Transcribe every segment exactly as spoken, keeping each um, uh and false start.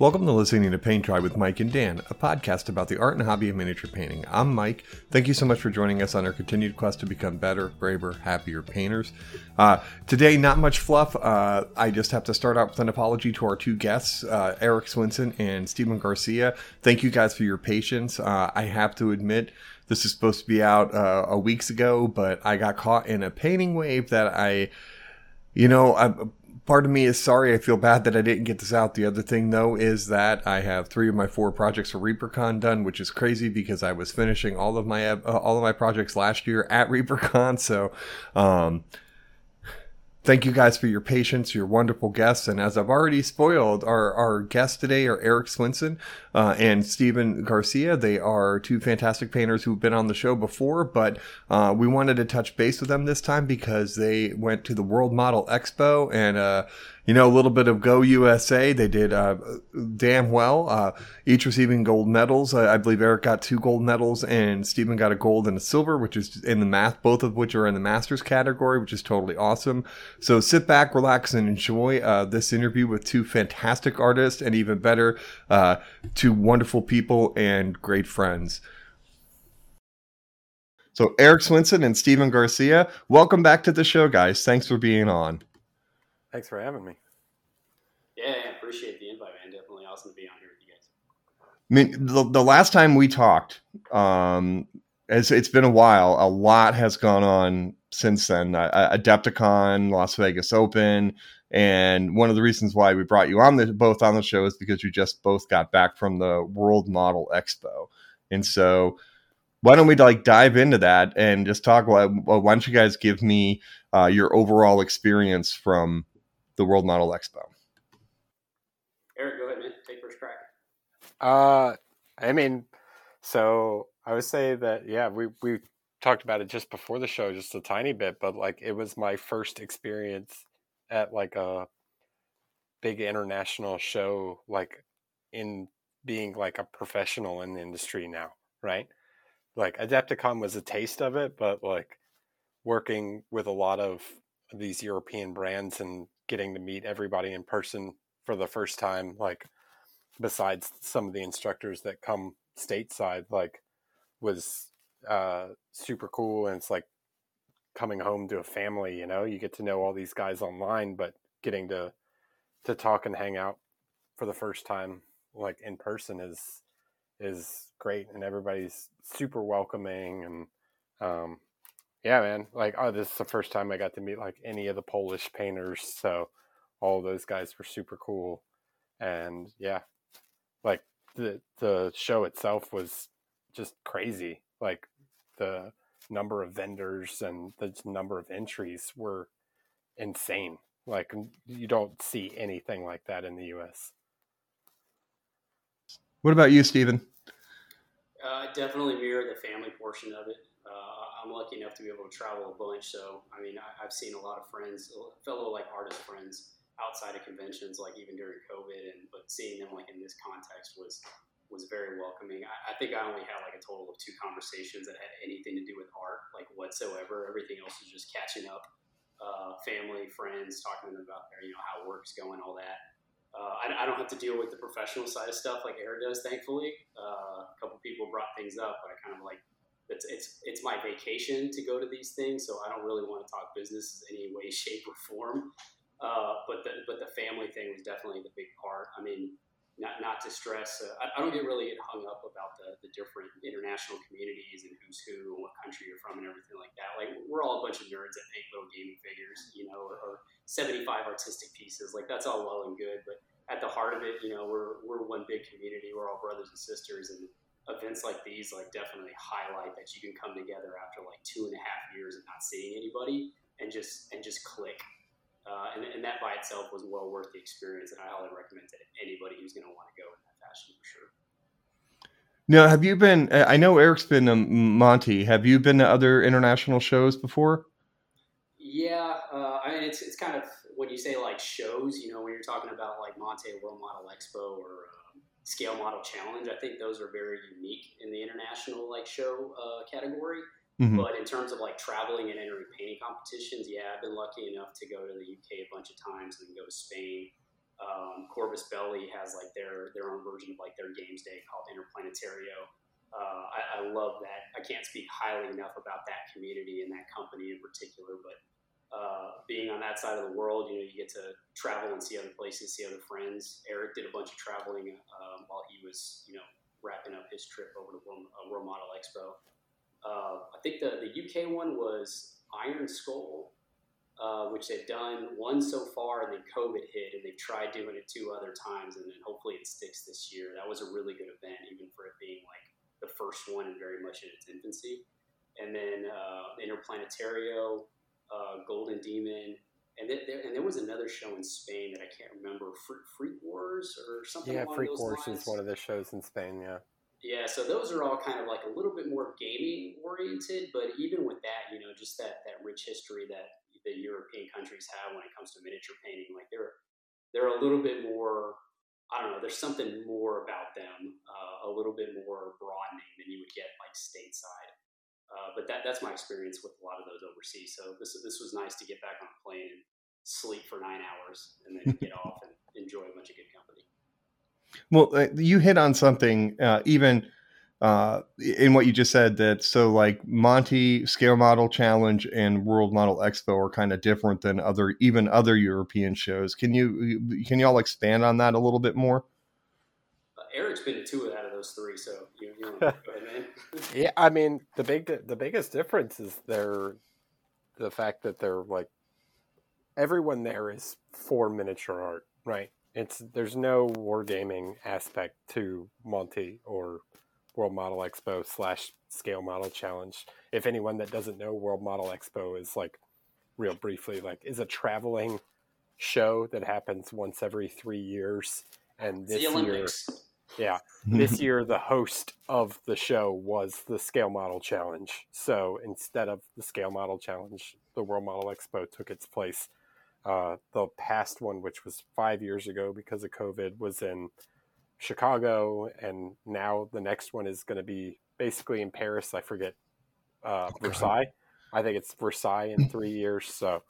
Welcome to listening to Paint Tribe with Mike and Dan, a podcast about the art and hobby of miniature painting. I'm Mike. Thank you so much for joining us on our continued quest to become better, braver, happier painters. Uh, today, not much fluff. Uh, I just have to start out with an apology to our two guests, uh, Eric Swinson and Stephen Garcia. Thank you guys for your patience. Uh, I have to admit, this is supposed to be out uh, a weeks ago, but I got caught in a painting wave that I, you know, I... Part of me is sorry. I feel bad that I didn't get this out. The other thing, though, is that I have three of my four projects for ReaperCon done, which is crazy because I was finishing all of my uh, all of my projects last year at ReaperCon. So, um, thank you guys for your patience, your wonderful guests, and as I've already spoiled, our our guests today are Eric Swinson uh, and Stephen Garcia. They are two fantastic painters who've been on the show before, but uh, we wanted to touch base with them this time because they went to the World Model Expo and uh, you know, a little bit of Go U S A. They did uh, damn well, uh, each receiving gold medals. I, I believe Eric got two gold medals and Stephen got a gold and a silver, which is in the math, both of which are in the Masters category, which is totally awesome. So sit back, relax, and enjoy uh, this interview with two fantastic artists and even better, uh, two wonderful people and great friends. So Eric Swinson and Stephen Garcia, welcome back to the show, guys. Thanks for being on. Thanks for having me. Yeah, I appreciate the invite, man. Definitely awesome to be on here with you guys. I mean, the, the last time we talked, um, it's, it's been a while. A lot has gone on since then. Uh, Adepticon, Las Vegas Open, and one of the reasons why we brought you on the both on the show is because you just both got back from the World Model Expo, and so why don't we like dive into that and just talk? Why, why don't you guys give me uh, your overall experience from the World Model Expo? Eric, go ahead, man. Take first crack. Uh, I mean, so I would say that yeah, we we. talked about it just before the show just a tiny bit, but like it was my first experience at like a big international show, like in being like a professional in the industry now, right? Like Adepticon was a taste of it, but like working with a lot of these European brands and getting to meet everybody in person for the first time, like besides some of the instructors that come stateside, like was uh super cool. And it's like coming home to a family, you know. You get to know all these guys online, but getting to to talk and hang out for the first time like in person is is great, and everybody's super welcoming. And um yeah, man, like oh this is the first time I got to meet like any of the Polish painters, so all those guys were super cool. And yeah, like the the show itself was just crazy. Like the number of vendors and the number of entries were insane. Like you don't see anything like that in the U S. What about you, Stephen? Uh, definitely mirror the family portion of it. Uh, I'm lucky enough to be able to travel a bunch. So, I mean, I, I've seen a lot of friends, fellow like artist friends outside of conventions, like even during COVID, and but seeing them like in this context was was very welcoming. I, I think I only had like a total of two conversations that had anything to do with art, like whatsoever. Everything else was just catching up, uh, family, friends, talking to them about their, you know, how work's going, all that. Uh, I, I don't have to deal with the professional side of stuff like Hera does, thankfully. Uh, a couple people brought things up, but I kind of like, it's, it's, it's my vacation to go to these things. So I don't really want to talk business in any way, shape or form. Uh, but the, but the family thing was definitely the big part. I mean, Not not to stress, uh, I, I don't get really hung up about the, the different international communities and who's who and what country you're from and everything like that. Like, we're all a bunch of nerds that make little gaming figures, you know, or, or seventy-five artistic pieces. Like, that's all well and good, but at the heart of it, you know, we're we're one big community. We're all brothers and sisters, and events like these, like, definitely highlight that you can come together after, like, two and a half years of not seeing anybody and just and just click. Uh, and, and that by itself was well worth the experience, and I highly recommend it to anybody who's going to want to go in that fashion for sure. Now, have you been? I know Eric's been to Monte. Have you been to other international shows before? Yeah, uh, I mean it's it's kind of when you say like shows, you know, when you're talking about like Monte, World Model Expo, or um, Scale Model Challenge. I think those are very unique in the international like show uh, category. Mm-hmm. But in terms of like traveling and entering painting competitions, yeah, I've been lucky enough to go to the U K a bunch of times and go to Spain. Um, Corvus Belli has like their their own version of like their games day called Interplanetario. Uh, I, I love that. I can't speak highly enough about that community and that company in particular, but uh, being on that side of the world, you know, you get to travel and see other places, see other friends. Eric did a bunch of traveling um, while he was, you know, wrapping up his trip over to World, uh, World Model Expo. Uh, I think the, the U K one was Iron Skull, uh, which they've done one so far, and then COVID hit, and they've tried doing it two other times, and then hopefully it sticks this year. That was a really good event, even for it being like the first one and very much in its infancy. And then uh, Interplanetario, uh, Golden Demon, and then there, and there was another show in Spain that I can't remember, Freak Wars or something. Yeah, Freak Wars is one of the shows in Spain. Yeah. Yeah, so those are all kind of like a little bit more gaming oriented, but even with that, you know, just that, that rich history that the European countries have when it comes to miniature painting, like they're they're a little bit more. I don't know, there's something more about them, uh, a little bit more broadening than you would get like stateside. Uh, but that that's my experience with a lot of those overseas. So this this was nice to get back on a plane and sleep for nine hours and then get off and enjoy a bunch of good company. Well, uh, you hit on something uh, even uh, in what you just said that so like Monte, Scale Model Challenge and World Model Expo are kind of different than other even other European shows. Can you can y'all expand on that a little bit more? Uh, Eric's been to two out of those three, so you, you want to go ahead, man. Yeah, I mean the big the biggest difference is their the fact that they're like everyone there is for miniature art, right? It's there's no wargaming aspect to Monte or World Model Expo slash Scale Model Challenge. If anyone that doesn't know, World Model Expo is like, real briefly, like is a traveling show that happens once every three years. And this year, yeah, this year the host of the show was the Scale Model Challenge. So instead of the Scale Model Challenge, the World Model Expo took its place. Uh, the past one, which was five years ago because of COVID, was in Chicago, and now the next one is going to be basically in Paris. I forget uh, Versailles. I think it's Versailles in three years, so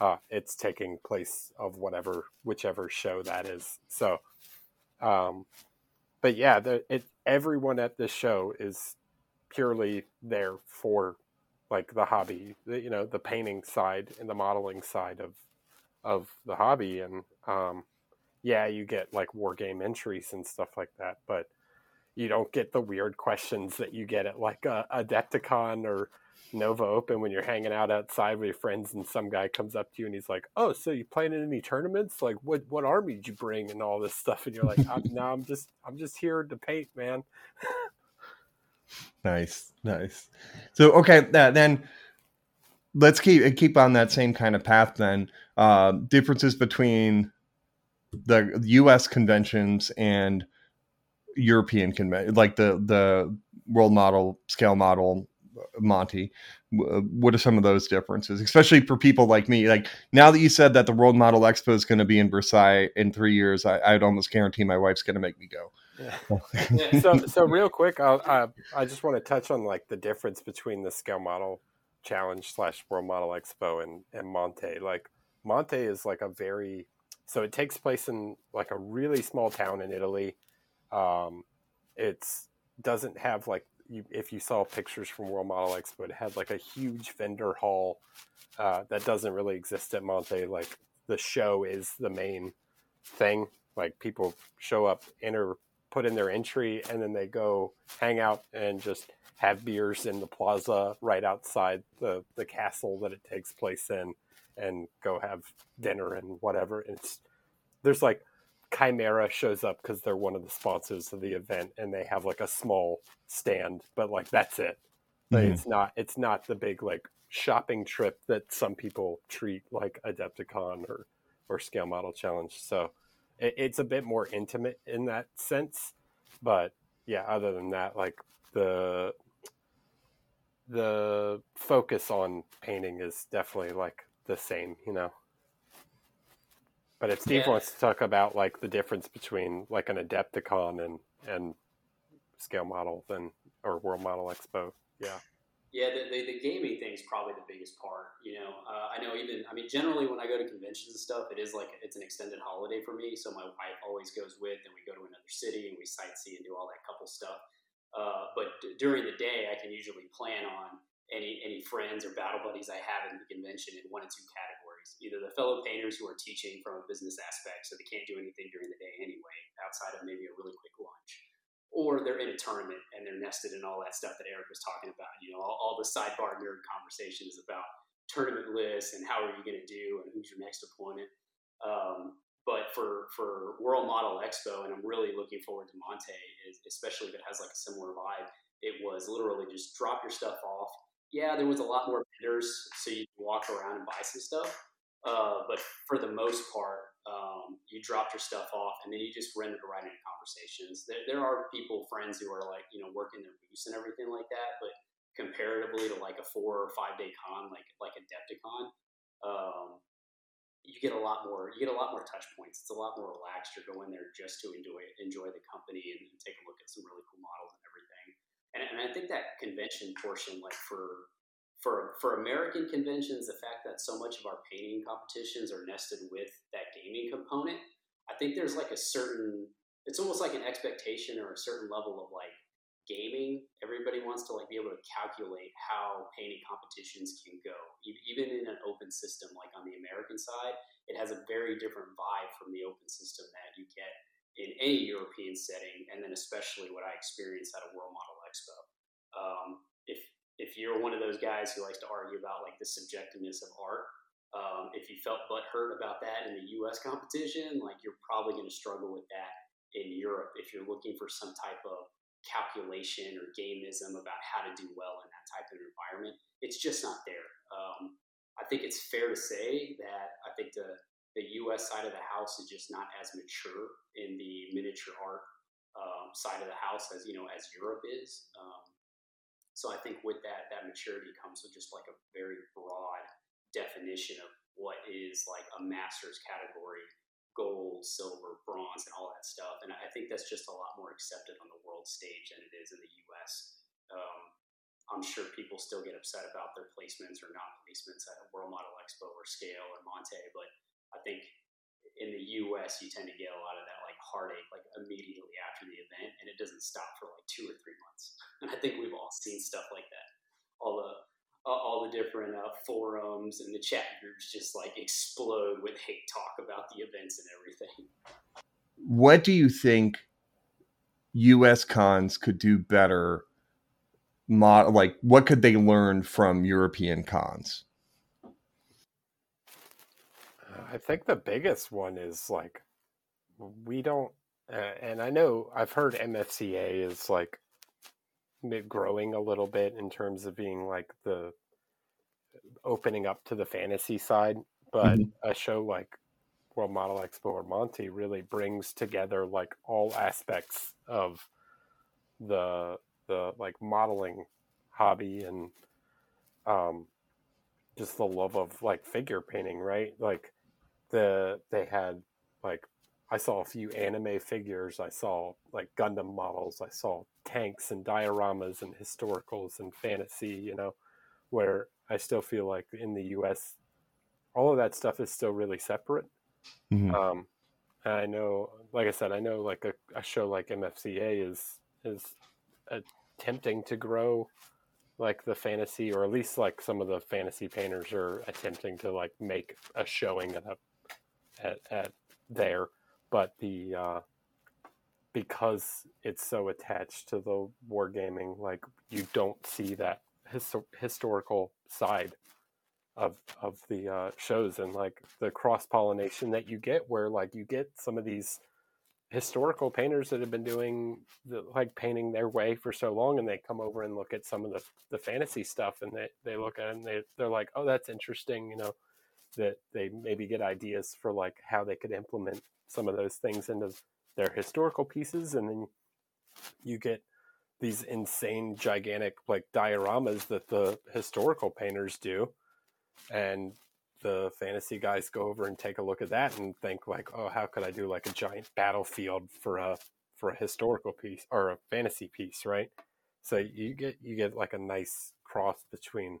uh, it's taking place of whatever, whichever show that is. So, um, but yeah, the, it, everyone at this show is purely there for like the hobby, the, you know, the painting side and the modeling side of. of the hobby. And um yeah, you get like war game entries and stuff like that, but you don't get the weird questions that you get at like a Adepticon or Nova Open when you're hanging out outside with your friends and some guy comes up to you and he's like, oh, so you playing in any tournaments, like what what army did you bring and all this stuff, and you're like, I'm, no I'm just I'm just here to paint, man. nice nice so okay uh, then let's keep keep on that same kind of path then. Uh, differences between the U S conventions and European convention, like the, the World Model, Scale Model, Monte. What are some of those differences, especially for people like me? Like now that you said that the World Model Expo is going to be in Versailles in three years, I, I'd almost guarantee my wife's going to make me go. Yeah. so, so real quick, I'll, I I just want to touch on like the difference between the Scale Model Challenge slash World Model Expo and, and Monte. Like Monte is like a very, so it takes place in like a really small town in Italy. Um, it's doesn't have like, you, if you saw pictures from World Model Expo, it had like a huge vendor hall uh, that doesn't really exist at Monte. Like the show is the main thing. Like people show up, enter, put in their entry, and then they go hang out and just have beers in the plaza right outside the, the castle that it takes place in, and go have dinner and whatever. It's there's like Chimera shows up because they're one of the sponsors of the event, and they have like a small stand, but like that's it. Like, mm-hmm. It's not it's not the big like shopping trip that some people treat like Adepticon or or Scale Model Challenge. So it, it's a bit more intimate in that sense, but yeah, other than that, like the the focus on painting is definitely like the same, you know. But if Steve yeah. wants to talk about like the difference between like an Adepticon and and Scale Model, then or World Model Expo, yeah. Yeah, the, the, the gaming thing is probably the biggest part. You know, uh, I know even, I mean, generally when I go to conventions and stuff, it is like, it's an extended holiday for me. So my wife always goes with, and we go to another city and we sightsee and do all that couple stuff. Uh, but d- during the day, I can usually plan on any any friends or battle buddies I have at the convention in one of two categories. Either the fellow painters who are teaching from a business aspect, so they can't do anything during the day anyway, outside of maybe a really quick lunch. Or they're in a tournament and they're nested in all that stuff that Eric was talking about. You know, all, all the sidebar nerd conversations about tournament lists and how are you going to do and who's your next opponent. Um, but for for World Model Expo, and I'm really looking forward to Monte, is, especially if it has like a similar vibe, it was literally just drop your stuff off. Yeah, there was a lot more vendors, so you can walk around and buy some stuff. Uh, but for the most part, um, you dropped your stuff off and then you just rendered right into conversations. There, there are people, friends who are like, you know, working their booths and everything like that, but comparatively to like a four or five day con, like, like Adepticon, um, you get a lot more, you get a lot more touch points. It's a lot more relaxed. You're going there just to enjoy, enjoy the company and, and take a look at some really cool models and everything. And, and I think that convention portion, like for, For for American conventions, the fact that so much of our painting competitions are nested with that gaming component, I think there's like a certain, it's almost like an expectation or a certain level of like gaming. Everybody wants to like be able to calculate how painting competitions can go. Even in an open system, like on the American side, it has a very different vibe from the open system that you get in any European setting, and then especially what I experienced at a World Model Expo. Um, if If you're one of those guys who likes to argue about like the subjectiveness of art, um, if you felt butthurt about that in the U S competition, like you're probably going to struggle with that in Europe if you're looking for some type of calculation or gameism about how to do well in that type of environment. It's just not there. Um, I think it's fair to say that I think the, the U S side of the house is just not as mature in the miniature art um, side of the house as, you know, as Europe is. Um, So I think with that, that maturity comes with just like a very broad definition of what is like a master's category, gold, silver, bronze, and all that stuff. And I think that's just a lot more accepted on the world stage than it is in the U S. Um, I'm sure people still get upset about their placements or not placements at a World Model Expo or Scale or Monte, but I think in the U S you tend to get a lot of that like heartache like immediately after the event, and it doesn't stop for like two or three months. And I think we've all seen stuff like that. All the uh, all the different uh, forums and the chat groups just like explode with hate talk about the events and everything. What do you think U S cons could do better? Mod- like what could they learn from European cons? I think the biggest one is like we don't, uh, and I know I've heard M F C A is like growing a little bit in terms of being like the opening up to the fantasy side, but mm-hmm. a show like World Model Expo or Monte really brings together like all aspects of the the like modeling hobby and um just the love of like figure painting, right? Like. The, they had, like, I saw a few anime figures. I saw, like, Gundam models. I saw tanks and dioramas and historicals and fantasy, you know, where I still feel like in the U S, all of that stuff is still really separate. Mm-hmm. Um, and I know, like I said, I know, like, a, a show like M F C A is is attempting to grow, like, the fantasy, or at least, like, some of the fantasy painters are attempting to, like, make a showing at a At, at there, but the uh, because it's so attached to the wargaming, like you don't see that his, historical side of of the uh, shows, and like the cross pollination that you get, where like you get some of these historical painters that have been doing the, like painting their way for so long, and they come over and look at some of the, the fantasy stuff, and they, they look at it and they they're like, oh, that's interesting, you know. That they maybe get ideas for like how they could implement some of those things into their historical pieces. And then you get these insane, gigantic like dioramas that the historical painters do. And the fantasy guys go over and take a look at that and think like, oh, how could I do like a giant battlefield for a, for a historical piece or a fantasy piece, right? So you get, you get like a nice cross between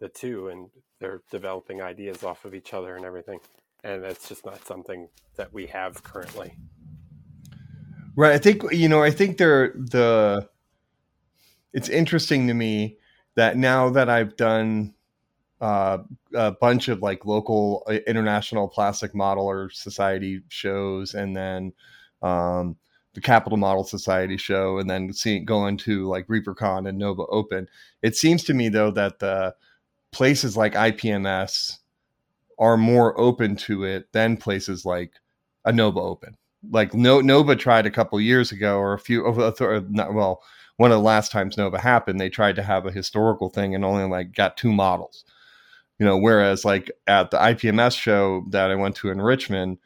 the two, and they're developing ideas off of each other and everything. And that's just not something that we have currently. Right. I think, you know, I think they're the, it's interesting to me that now that I've done uh, a bunch of like local uh, international plastic modeler society shows, and then um, the Capital Model Society show, and then seeing going to like ReaperCon and Nova Open, it seems to me though that the places like I P M S are more open to it than places like a Nova Open. Like no, Nova tried a couple years ago, or a few, or not, well, one of the last times Nova happened, they tried to have a historical thing and only like got two models, you know, whereas like at the I P M S show that I went to in Richmond,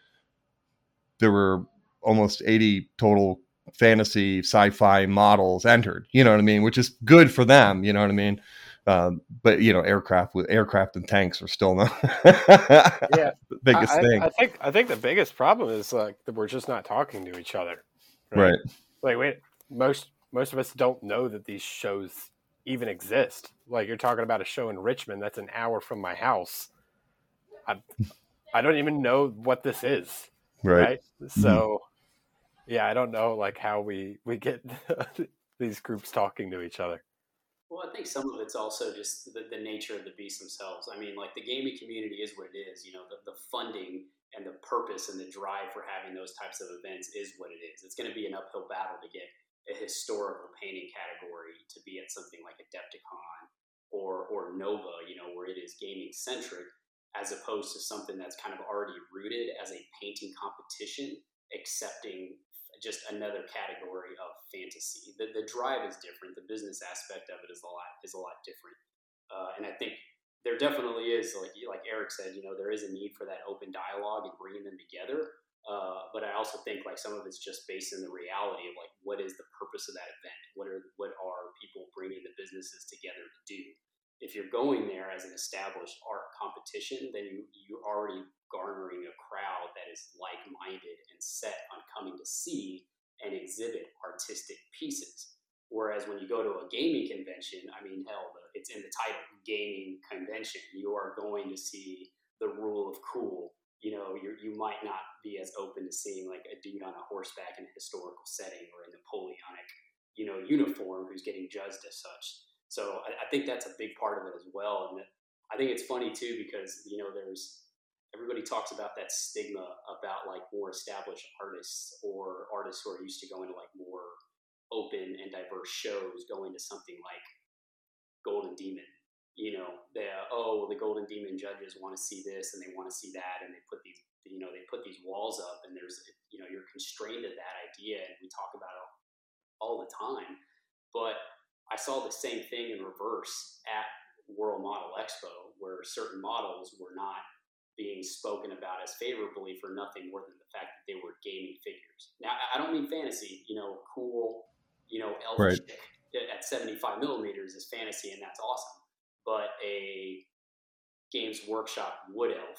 there were almost eighty total fantasy sci-fi models entered, you know what I mean? Which is good for them. You know what I mean? Um, but you know, aircraft with aircraft and tanks are still not yeah. the biggest I, thing. I think, I think the biggest problem is like that we're just not talking to each other. Right. right. Like, wait, most, most of us don't know that these shows even exist. Like you're talking about a show in Richmond that's an hour from my house. I, I don't even know what this is. Right. right? So mm-hmm. yeah, I don't know like how we, we get these groups talking to each other. Well, I think some of it's also just the, the nature of the beasts themselves. I mean, like the gaming community is what it is. You know, the, the funding and the purpose and the drive for having those types of events is what it is. It's going to be an uphill battle to get a historical painting category to be at something like Adepticon or or Nova, you know, where it is gaming centric, as opposed to something that's kind of already rooted as a painting competition, accepting just another category of fantasy. The the drive is different. The business aspect of it is a lot is a lot different. Uh, and I think there definitely is, like like Eric said, you know, there is a need for that open dialogue and bringing them together. Uh, but I also think like some of it's just based in the reality of like what is the purpose of that event? What are what are people bringing the businesses together to do? If you're going there as an established art competition, then you, you're already garnering a crowd that is like-minded and set on coming to see and exhibit artistic pieces. Whereas when you go to a gaming convention, I mean, hell, it's in the title, gaming convention. You are going to see the rule of cool. You know, you you might not be as open to seeing like a dude on a horseback in a historical setting or a Napoleonic, you know, uniform who's getting judged as such. So I, I think that's a big part of it as well. And I think it's funny too, because, you know, there's, everybody talks about that stigma about like more established artists or artists who are used to going to like more open and diverse shows, going to something like Golden Demon, you know, they, oh, well, the Golden Demon judges want to see this and they want to see that. And they put these, you know, they put these walls up and there's, you know, you're constrained to that idea. And we talk about it all the time, but I saw the same thing in reverse at World Model Expo, where certain models were not being spoken about as favorably for nothing more than the fact that they were gaming figures. Now, I don't mean fantasy, you know, cool, you know, elf right. at seventy-five millimeters is fantasy, and that's awesome. But a Games Workshop wood elf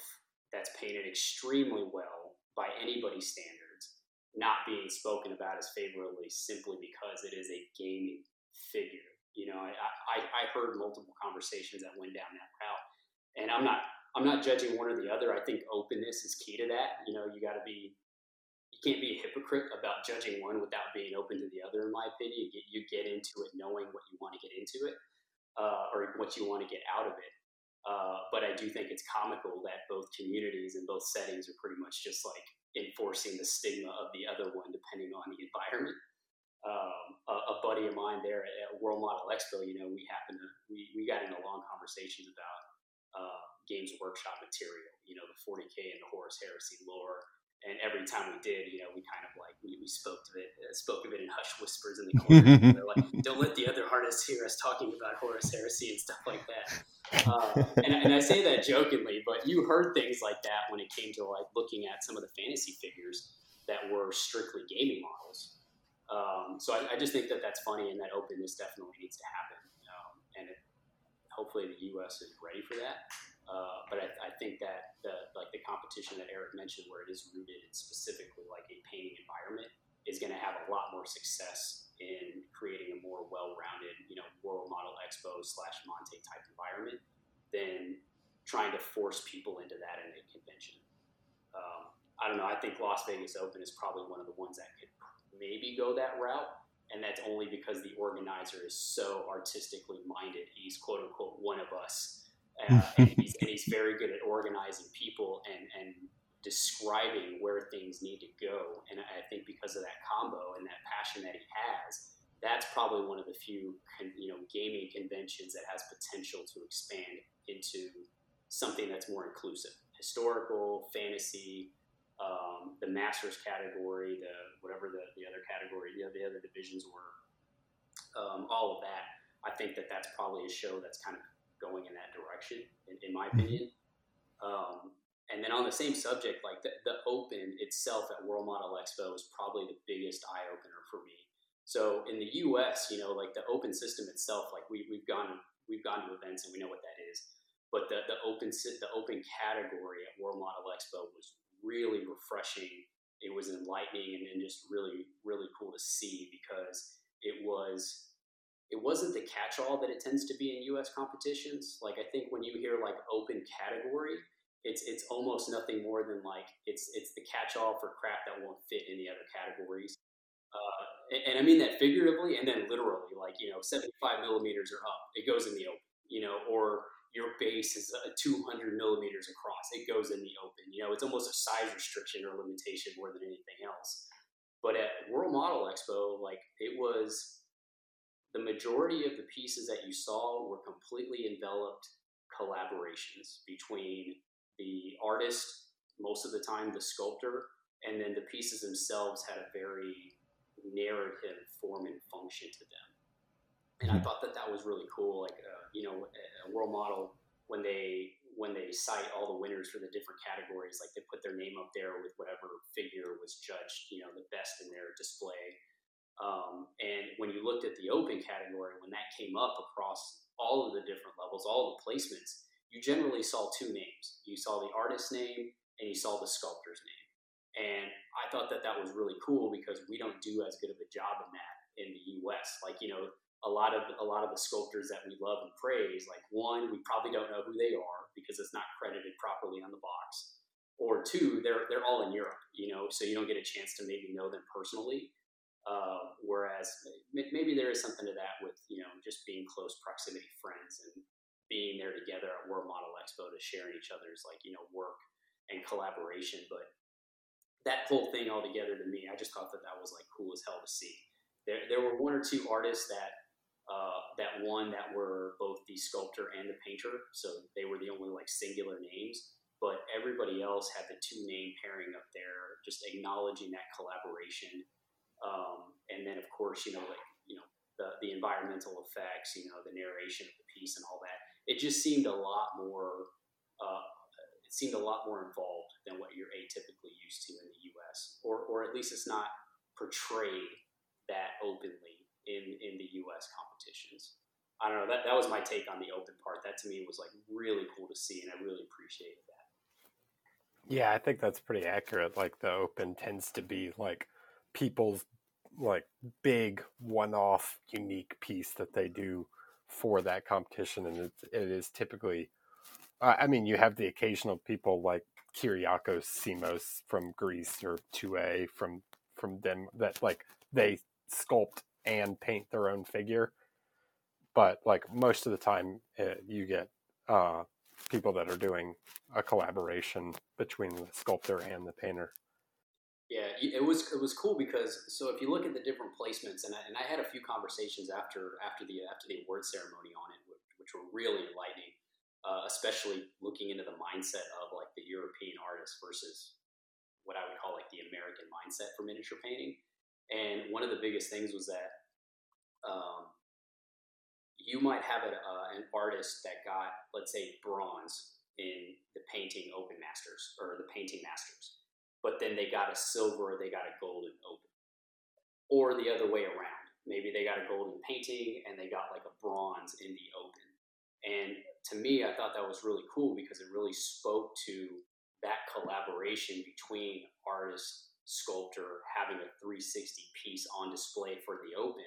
that's painted extremely well by anybody's standards, not being spoken about as favorably simply because it is a gaming figure. You know, I, I I heard multiple conversations that went down that route, and I'm not I'm not judging one or the other. I think openness is key to that. You know, you got to be, you can't be a hypocrite about judging one without being open to the other. In my opinion, you get, you get into it knowing what you want to get into it, uh, or what you want to get out of it. Uh, but I do think it's comical that both communities and both settings are pretty much just like enforcing the stigma of the other one, depending on the environment. Um, a, a buddy of mine there at World Model Expo, you know, we happened to, we, we got into long conversations about uh, Games Workshop material, you know, the forty K and the Horus Heresy lore. And every time we did, you know, we kind of like, we, we spoke to it, uh, spoke of it in hushed whispers in the corner. They're like, don't let the other artists hear us talking about Horus Heresy and stuff like that. Uh, and, and I say that jokingly, but you heard things like that when it came to like looking at some of the fantasy figures that were strictly gaming models. Um, so I, I just think that that's funny, and that openness definitely needs to happen. Um, and it, hopefully the U S is ready for that. Uh, but I, I think that the, like the competition that Eric mentioned, where it is rooted in specifically like a painting environment, is going to have a lot more success in creating a more well-rounded, you know, World Model Expo slash Monte type environment than trying to force people into that in a convention. Um, I don't know. I think Las Vegas Open is probably one of the ones that could maybe go that route. And that's only because the organizer is so artistically minded. He's quote unquote one of us. Uh, and, he's, and he's very good at organizing people and, and describing where things need to go. And I think because of that combo and that passion that he has, that's probably one of the few con, you know, gaming conventions that has potential to expand into something that's more inclusive. Historical, fantasy, um, the Masters category, the whatever the, the other category, you know, the other divisions were, um, all of that. I think that that's probably a show that's kind of going in that direction, in, in my opinion. Um, and then on the same subject, like the, the Open itself at World Model Expo is probably the biggest eye-opener for me. So in the U S, you know, like the Open system itself, like we, we've gone we've gone to events and we know what that is. But the, the open the open category at World Model Expo was really refreshing. It was enlightening and, and just really, really cool to see, because it was it wasn't the catch-all that it tends to be in U S competitions. Like, I think when you hear like open category, it's it's almost nothing more than like it's it's the catch-all for crap that won't fit in the other categories. Uh, and, and I mean that figuratively and then literally, like, you know, seventy-five millimeters or up, it goes in the Open, you know, or your base is uh, two hundred millimeters across, it goes in the Open, you know, it's almost a size restriction or limitation more than anything else. But at World Model Expo, like, it was the majority of the pieces that you saw were completely enveloped collaborations between the artist, most of the time the sculptor, and then the pieces themselves had a very narrative form and function to them. And I thought that that was really cool. Like, uh, you know, a World Model, when they when they cite all the winners for the different categories, like they put their name up there with whatever figure was judged, you know, the best in their display. Um, and when you looked at the Open category, when that came up across all of the different levels, all the placements, you generally saw two names. You saw the artist's name and you saw the sculptor's name. And I thought that that was really cool, because we don't do as good of a job in that in the U S. Like, you know, a lot of a lot of the sculptors that we love and praise, like, one, we probably don't know who they are because it's not credited properly on the box, or two, they're they're all in Europe, you know, so you don't get a chance to maybe know them personally. Uh, whereas maybe there is something to that with, you know, just being close proximity friends and being there together at World Model Expo to sharing each other's, like, you know, work and collaboration. But that whole thing all together, to me, I just thought that that was, like, cool as hell to see. There there were one or two artists that. Uh, that one that were both the sculptor and the painter, so they were the only, like, singular names, but everybody else had the two name pairing up there, just acknowledging that collaboration. Um, and then, of course, you know, like, you know, the, the environmental effects, you know, the narration of the piece and all that. It just seemed a lot more, uh, it seemed a lot more involved than what you're atypically used to in the U S, or, or at least it's not portrayed that openly in in the U S competitions. I don't know, that that was my take on the Open part. That, to me, was, like, really cool to see, and I really appreciated that. Yeah, I think that's pretty accurate. Like, the Open tends to be, like, people's, like, big one-off unique piece that they do for that competition, and it, it is typically uh, I mean, you have the occasional people like Kyriakos Simos from Greece, or two A from from them, that, like, they sculpt and paint their own figure, but, like, most of the time uh, you get uh people that are doing a collaboration between the sculptor and the painter. Yeah, it was it was cool, because so if you look at the different placements, and I, and I had a few conversations after after the after the award ceremony on it, which, which were really enlightening, uh, especially looking into the mindset of, like, the European artist versus what I would call, like, the American mindset for miniature painting. And one of the biggest things was that um, you might have a, uh, an artist that got, let's say, bronze in the painting Open Masters, or the painting Masters, but then they got a silver, they got a gold in Open. Or the other way around. Maybe they got a gold in painting and they got, like, a bronze in the Open. And to me, I thought that was really cool, because it really spoke to that collaboration between artists, sculptor, having a three sixty piece on display for the Open,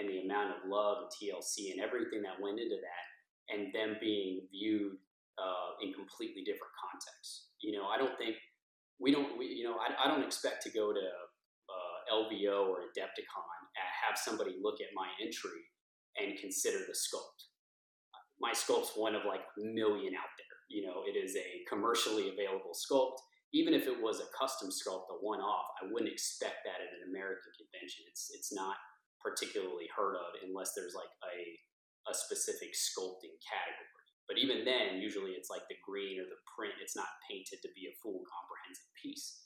and the amount of love and T L C and everything that went into that, and them being viewed uh, in completely different contexts. You know, I don't think we don't, we, you know, I, I don't expect to go to uh, L V O or Adepticon and have somebody look at my entry and consider the sculpt. My sculpt's one of like a million out there. You know, it is a commercially available sculpt. Even if it was a custom sculpt, a one-off, I wouldn't expect that at an American convention. It's it's not particularly heard of unless there's like a a specific sculpting category. But even then, usually it's like the green or the print. It's not painted to be a full comprehensive piece.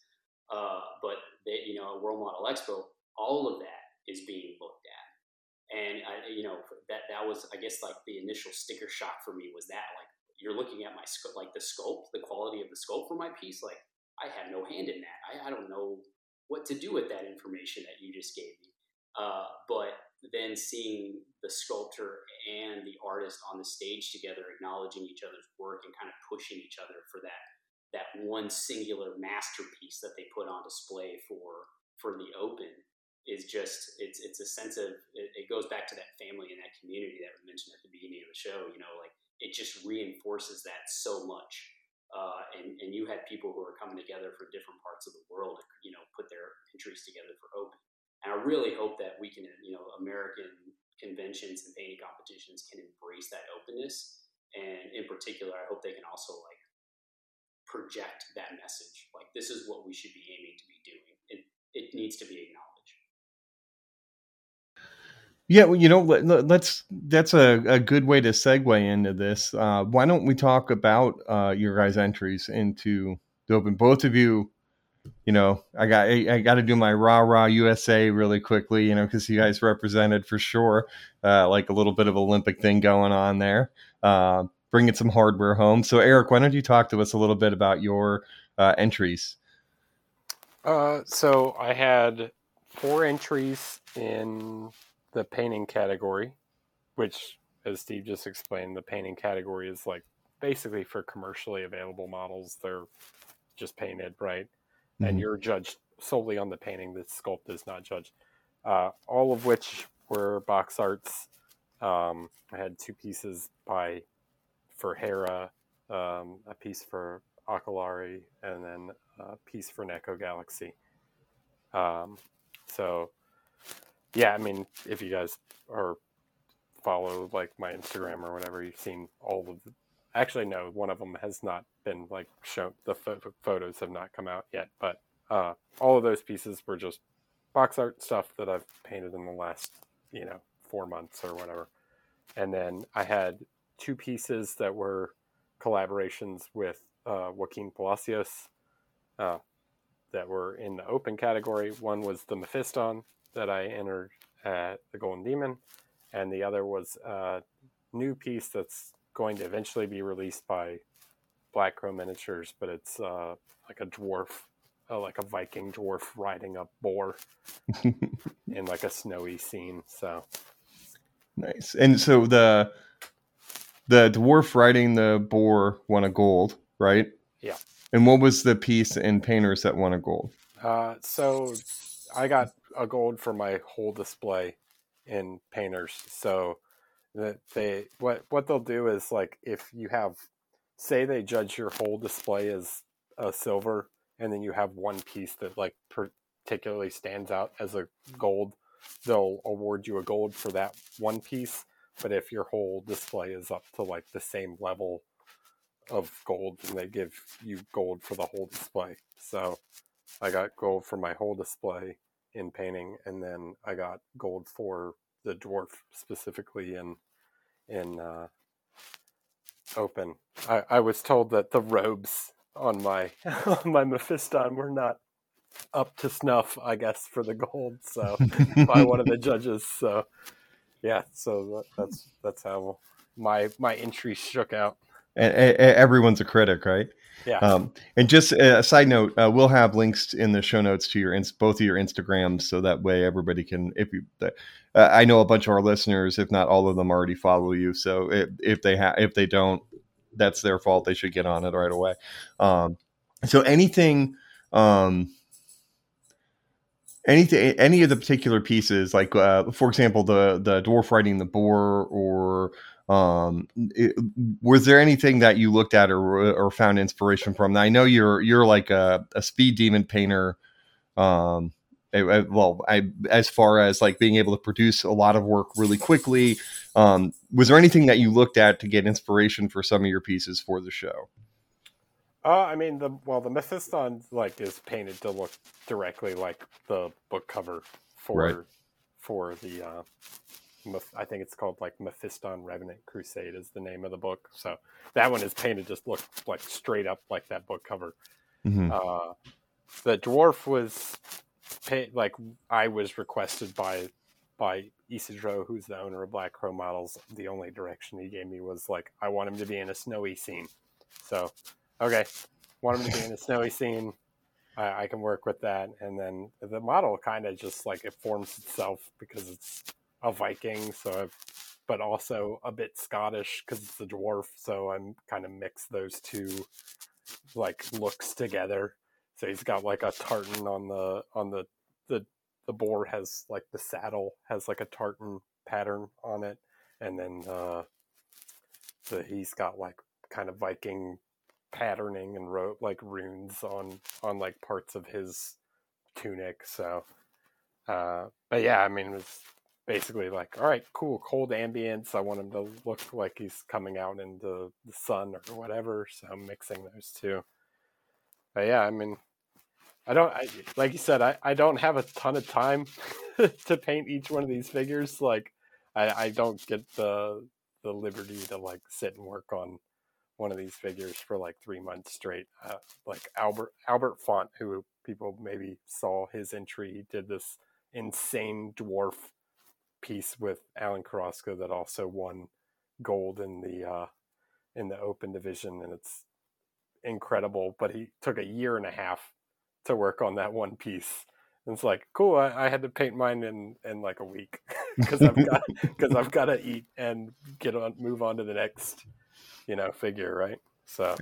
Uh, but they, you know, at World Model Expo, all of that is being looked at. And I, you know, that that was, I guess, like the initial sticker shock for me was that, like, you're looking at my sculpt, like the sculpt, the quality of the sculpt for my piece, like, I had no hand in that. I, I don't know what to do with that information that you just gave me. Uh, but then seeing the sculptor and the artist on the stage together, acknowledging each other's work and kind of pushing each other for that that one singular masterpiece that they put on display for for the Open is just, it's it's a sense of, it, it goes back to that family and that community that we mentioned at the beginning of the show. You know, like, it just reinforces that so much. Uh, and, and you had people who were coming together from different parts of the world, you know, put their entries together for Open. And I really hope that we can, you know, American conventions and painting competitions can embrace that openness. And in particular, I hope they can also like project that message. Like, this is what we should be aiming to be doing. It, it needs to be acknowledged. Yeah, well, you know, let, let's that's a, a good way to segue into this. Uh, why don't we talk about uh, your guys' entries into the Open? Both of you, you know, I got I, I got to do my rah rah U S A really quickly, you know, because you guys represented for sure, uh, like a little bit of Olympic thing going on there, uh, bringing some hardware home. So, Eric, why don't you talk to us a little bit about your uh, entries? Uh, so I had four entries in the painting category, which, as Steve just explained, the painting category is like basically for commercially available models. They're just painted, right? Mm-hmm. And you're judged solely on the painting. The sculpt is not judged. Uh, all of which were box arts. Um, I had two pieces by for Hera, um, a piece for Akalari, and then a piece for Neko Galaxy. Um, so Yeah, I mean, if you guys are follow like my Instagram or whatever, you've seen all of. The, actually, no, one of them has not been like shown. The fo- photos have not come out yet, but uh, all of those pieces were just box art stuff that I've painted in the last, you know, four months or whatever. And then I had two pieces that were collaborations with uh, Joaquin Palacios uh, that were in the Open category. One was the Mephiston that I entered at the Golden Demon, and the other was a new piece that's going to eventually be released by Black Crow Miniatures, but it's uh, like a dwarf, uh, like a Viking dwarf riding a boar in like a snowy scene. So nice. And so the the dwarf riding the boar won a gold, right? Yeah. And what was the piece in Painters that won a gold? Uh, so I got a gold for my whole display in Painters. So that they, what, what they'll do is like, if you have, say they judge your whole display as a silver, and then you have one piece that like particularly stands out as a gold, they'll award you a gold for that one piece. But if your whole display is up to like the same level of gold, then they give you gold for the whole display. So I got gold for my whole display in painting, and then I got gold for the dwarf specifically in in uh, Open. I, I was told that the robes on my on my Mephiston were not up to snuff, I guess, for the gold. So by one of the judges. So yeah, so that, that's that's how my my entry shook out. And everyone's a critic, right? Yeah. Um, and just a side note, uh, we'll have links in the show notes to your both of your Instagrams, so that way everybody can. If you, uh, I know a bunch of our listeners, if not all of them, already follow you. So if, if they ha- if they don't, that's their fault. They should get on it right away. Um, so anything, um, anything, any of the particular pieces, like uh, for example, the the dwarf riding the boar, or um, it, was there anything that you looked at or or found inspiration from? Now, I know you're you're like a, a speed demon painter. Um, I, I, well, I as far as like being able to produce a lot of work really quickly, um, was there anything that you looked at to get inspiration for some of your pieces for the show? Uh, I mean, the well, the Mephiston like is painted to look directly like the book cover for right. for the. Uh, I think it's called like Mephiston Revenant Crusade is the name of the book. So that one is painted just look like straight up like that book cover. Mm-hmm. Uh, the dwarf was paint, like I was requested by by Isidro, who's the owner of Black Crow Models. The only direction he gave me was like I want him to be in a snowy scene. So. Okay, want him to be in a snowy scene. I, I can work with that, and then the model kind of just like it forms itself because it's a Viking, so, I've, but also a bit Scottish because it's a dwarf. So I'm kind of mix those two like looks together. So he's got like a tartan on the on the the the boar has like the saddle has like a tartan pattern on it, and then uh, the he's got like kind of Viking patterning and wrote like runes on on like parts of his tunic. So uh but yeah, I mean, it was basically like, all right, cool, cold ambience, I want him to look like he's coming out into the sun or whatever, so I'm mixing those two. But yeah, I mean, I don't I, like you said, I, I don't have a ton of time to paint each one of these figures. Like I, I don't get the the liberty to like sit and work on one of these figures for like three months straight. Uh, like Albert Albert Font, who people maybe saw his entry, he did this insane dwarf piece with Alan Carrasco that also won gold in the uh, in the open division, and it's incredible. But he took a year and a half to work on that one piece. And it's like, cool, I, I had to paint mine in, in like a week because I've got because I've got to eat and get on move on to the next. You know, figure, right? So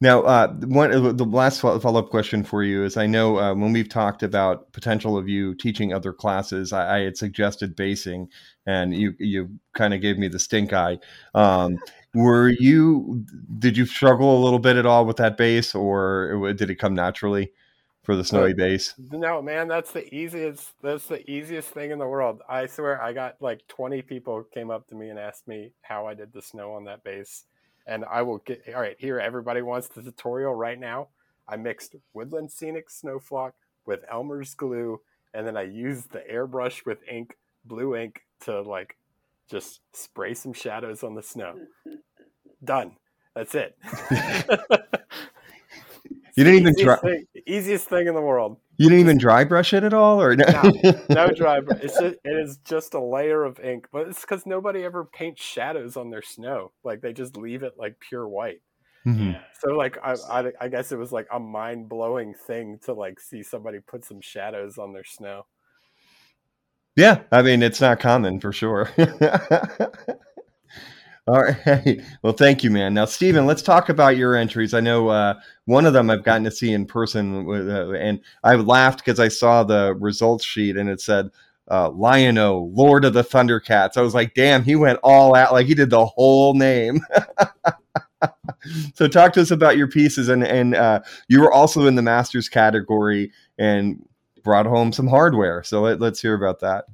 now, uh, one the last follow up question for you is: I know uh, when we've talked about potential of you teaching other classes, I, I had suggested basing, and you you kind of gave me the stink eye. Um, were you? Did you struggle a little bit at all with that base, or did it come naturally for the snowy base? No, man, that's the easiest. That's the easiest thing in the world. I swear, I got like twenty people came up to me and asked me how I did the snow on that base, and I will get all right here. Everybody wants the tutorial right now. I mixed Woodland Scenic Snowflock with Elmer's glue, and then I used the airbrush with ink, blue ink, to like just spray some shadows on the snow. Done. That's it. You didn't even easiest dry. Thing, easiest thing in the world. You didn't even dry brush it at all, or no? No, no dry brush. It's just, it is just a layer of ink, but it's because nobody ever paints shadows on their snow. Like they just leave it like pure white. Mm-hmm. So like I, I, I guess it was like a mind blowing thing to like see somebody put some shadows on their snow. Yeah, I mean it's not common for sure. All right. Well, thank you, man. Now, Stephen, let's talk about your entries. I know uh, one of them I've gotten to see in person, uh, and I laughed because I saw the results sheet and it said uh, Lion-O, Lord of the Thundercats. I was like, damn, he went all out. Like he did the whole name. So talk to us about your pieces. And, and uh, you were also in the Masters category and brought home some hardware. So let, let's hear about that.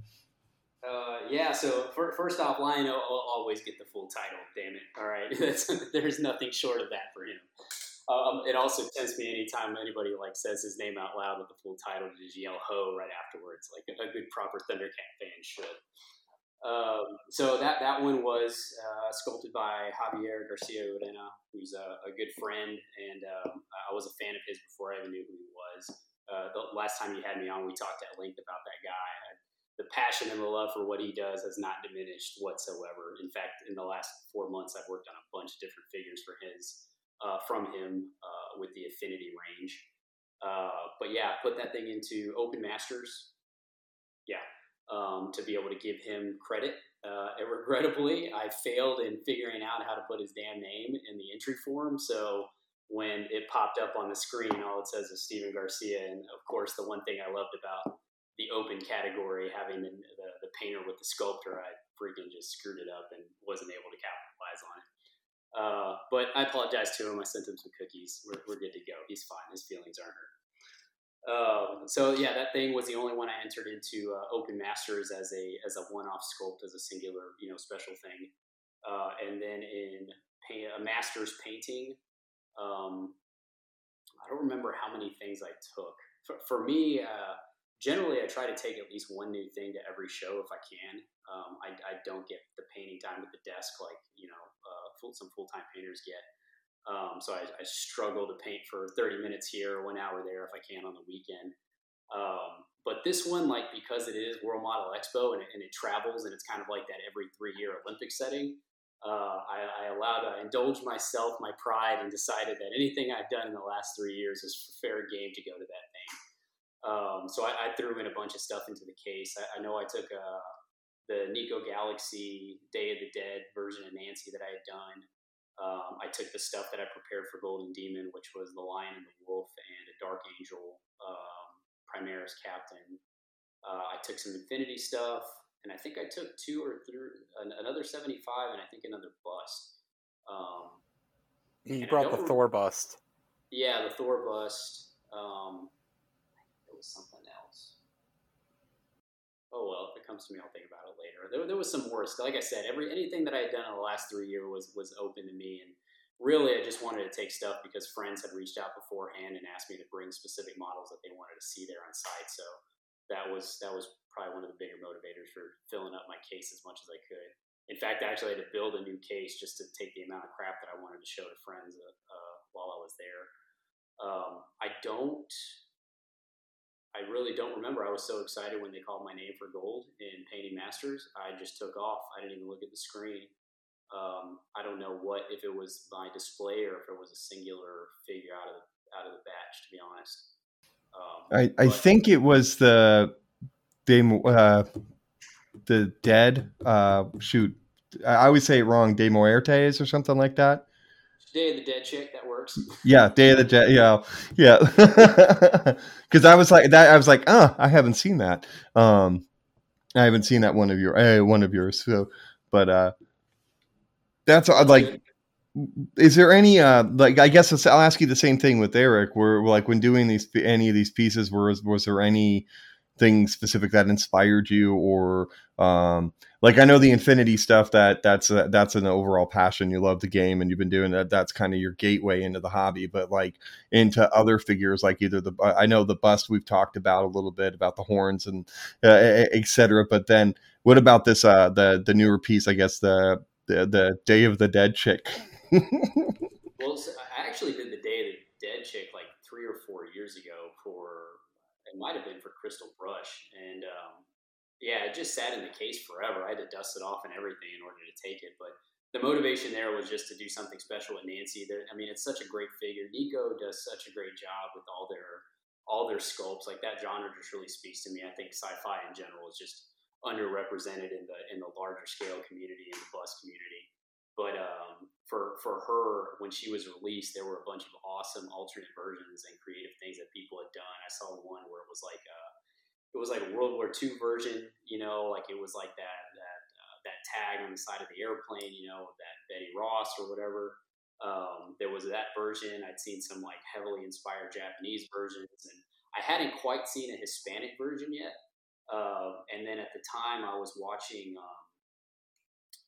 Yeah, so for, first off, Lion will always get the full title, damn it. All right, there's nothing short of that for him. Um, it also tempts me anytime anybody like says his name out loud with the full title to just yell ho right afterwards, like a, a good proper Thundercat fan should. Um, so that, that one was uh, sculpted by Javier Garcia Urena, who's a, a good friend, and um, I was a fan of his before I even knew who he was. Uh, the last time he had me on, we talked at length about that guy. I, The passion and the love for what he does has not diminished whatsoever. In fact, in the last four months, I've worked on a bunch of different figures for his, uh, from him uh, with the Infinity range. Uh, but yeah, put that thing into Open Masters. Yeah, um, to be able to give him credit. Uh, and regrettably, I failed in figuring out how to put his damn name in the entry form. So when it popped up on the screen, all it says is Stephen Garcia. And of course, the one thing I loved about the open category, having the, the, the painter with the sculptor, I freaking just screwed it up and wasn't able to capitalize on it. Uh, but I apologize to him. I sent him some cookies. We're, we're good to go. He's fine. His feelings aren't hurt. Um, so yeah, that thing was the only one I entered into uh, Open Masters as a as a one-off sculpt, as a singular, you know, special thing. Uh, and then in pay, a Masters painting, um, I don't remember how many things I took. For, for me, uh, generally I try to take at least one new thing to every show if I can. Um, I, I don't get the painting time at the desk like, you know, uh, full, some full-time painters get. Um, so I, I struggle to paint for thirty minutes here, one hour there if I can on the weekend. Um, but this one, like, because it is World Model Expo and it, and it travels and it's kind of like that every three-year Olympic setting, uh, I, I allowed, I indulged myself, my pride, and decided that anything I've done in the last three years is fair game to go to that thing. Um, so I, I threw in a bunch of stuff into the case. I, I know I took uh, the Neko Galaxy Day of the Dead version of Nancy that I had done. Um, I took the stuff that I prepared for Golden Demon, which was the Lion and the Wolf and a Dark Angel, um, Primaris Captain. Uh, I took some Infinity stuff, and I think I took two or three, an, another seventy-five, and I think another bust. Um, you brought the Thor bust. Yeah, the Thor bust. Um, it was something else. Oh well, if it comes to me, I'll think about it later. There, there was some more stuff. Like I said, every anything that I had done in the last three years was was open to me, and really, I just wanted to take stuff because friends had reached out beforehand and asked me to bring specific models that they wanted to see there on site. So that was that was probably one of the bigger motivators for filling up my case as much as I could. In fact, I actually had to build a new case just to take the amount of crap that I wanted to show to friends uh, uh, while I was there. Um, I don't. I really don't remember. I was so excited when they called my name for gold in Painting Masters. I just took off. I didn't even look at the screen. Um, I don't know what, if it was my display or if it was a singular figure out of out of the batch, to be honest. Um, I, I think it was the Day, uh, the Dead. Uh, shoot, I always say it wrong. De Muertes or something like that. Day of the Dead chick, that works. Yeah, Day of the Dead, yeah, yeah. Because I was like that. I was like, ah, oh, I haven't seen that. Um, I haven't seen that one of your uh, one of yours. So, but uh, that's like, is there any uh, like? I guess I'll ask you the same thing with Eric. Where like when doing these any of these pieces, was was there any thing specific that inspired you, or um, like I know the Infinity stuff that that's a, that's an overall passion. You love the game and you've been doing that. That's kind of your gateway into the hobby, but like into other figures, like either the, I know the bust we've talked about a little bit about the horns and uh, et cetera. But then what about this, uh, the, the newer piece, I guess the, the, the Day of the Dead chick. Well, so I actually did the Day of the Dead chick like three or four years ago for, it might have been for Crystal Brush, and um, yeah, it just sat in the case forever. I had to dust it off and everything in order to take it, but the motivation there was just to do something special with Nancy. There, I mean, it's such a great figure. Nico does such a great job with all their all their sculpts. Like that genre just really speaks to me. I think sci-fi in general is just underrepresented in the in the larger scale community, in the bus community. But um, for for her, when she was released, there were a bunch of awesome alternate versions and creative things that people had done. I saw one where it was like a, it was like a World War Two version, you know, like it was like that that uh, that tag on the side of the airplane, you know, that Betty Ross or whatever. Um, there was that version. I'd seen some like heavily inspired Japanese versions, and I hadn't quite seen a Hispanic version yet. Uh, and then at the time, I was watching. Um,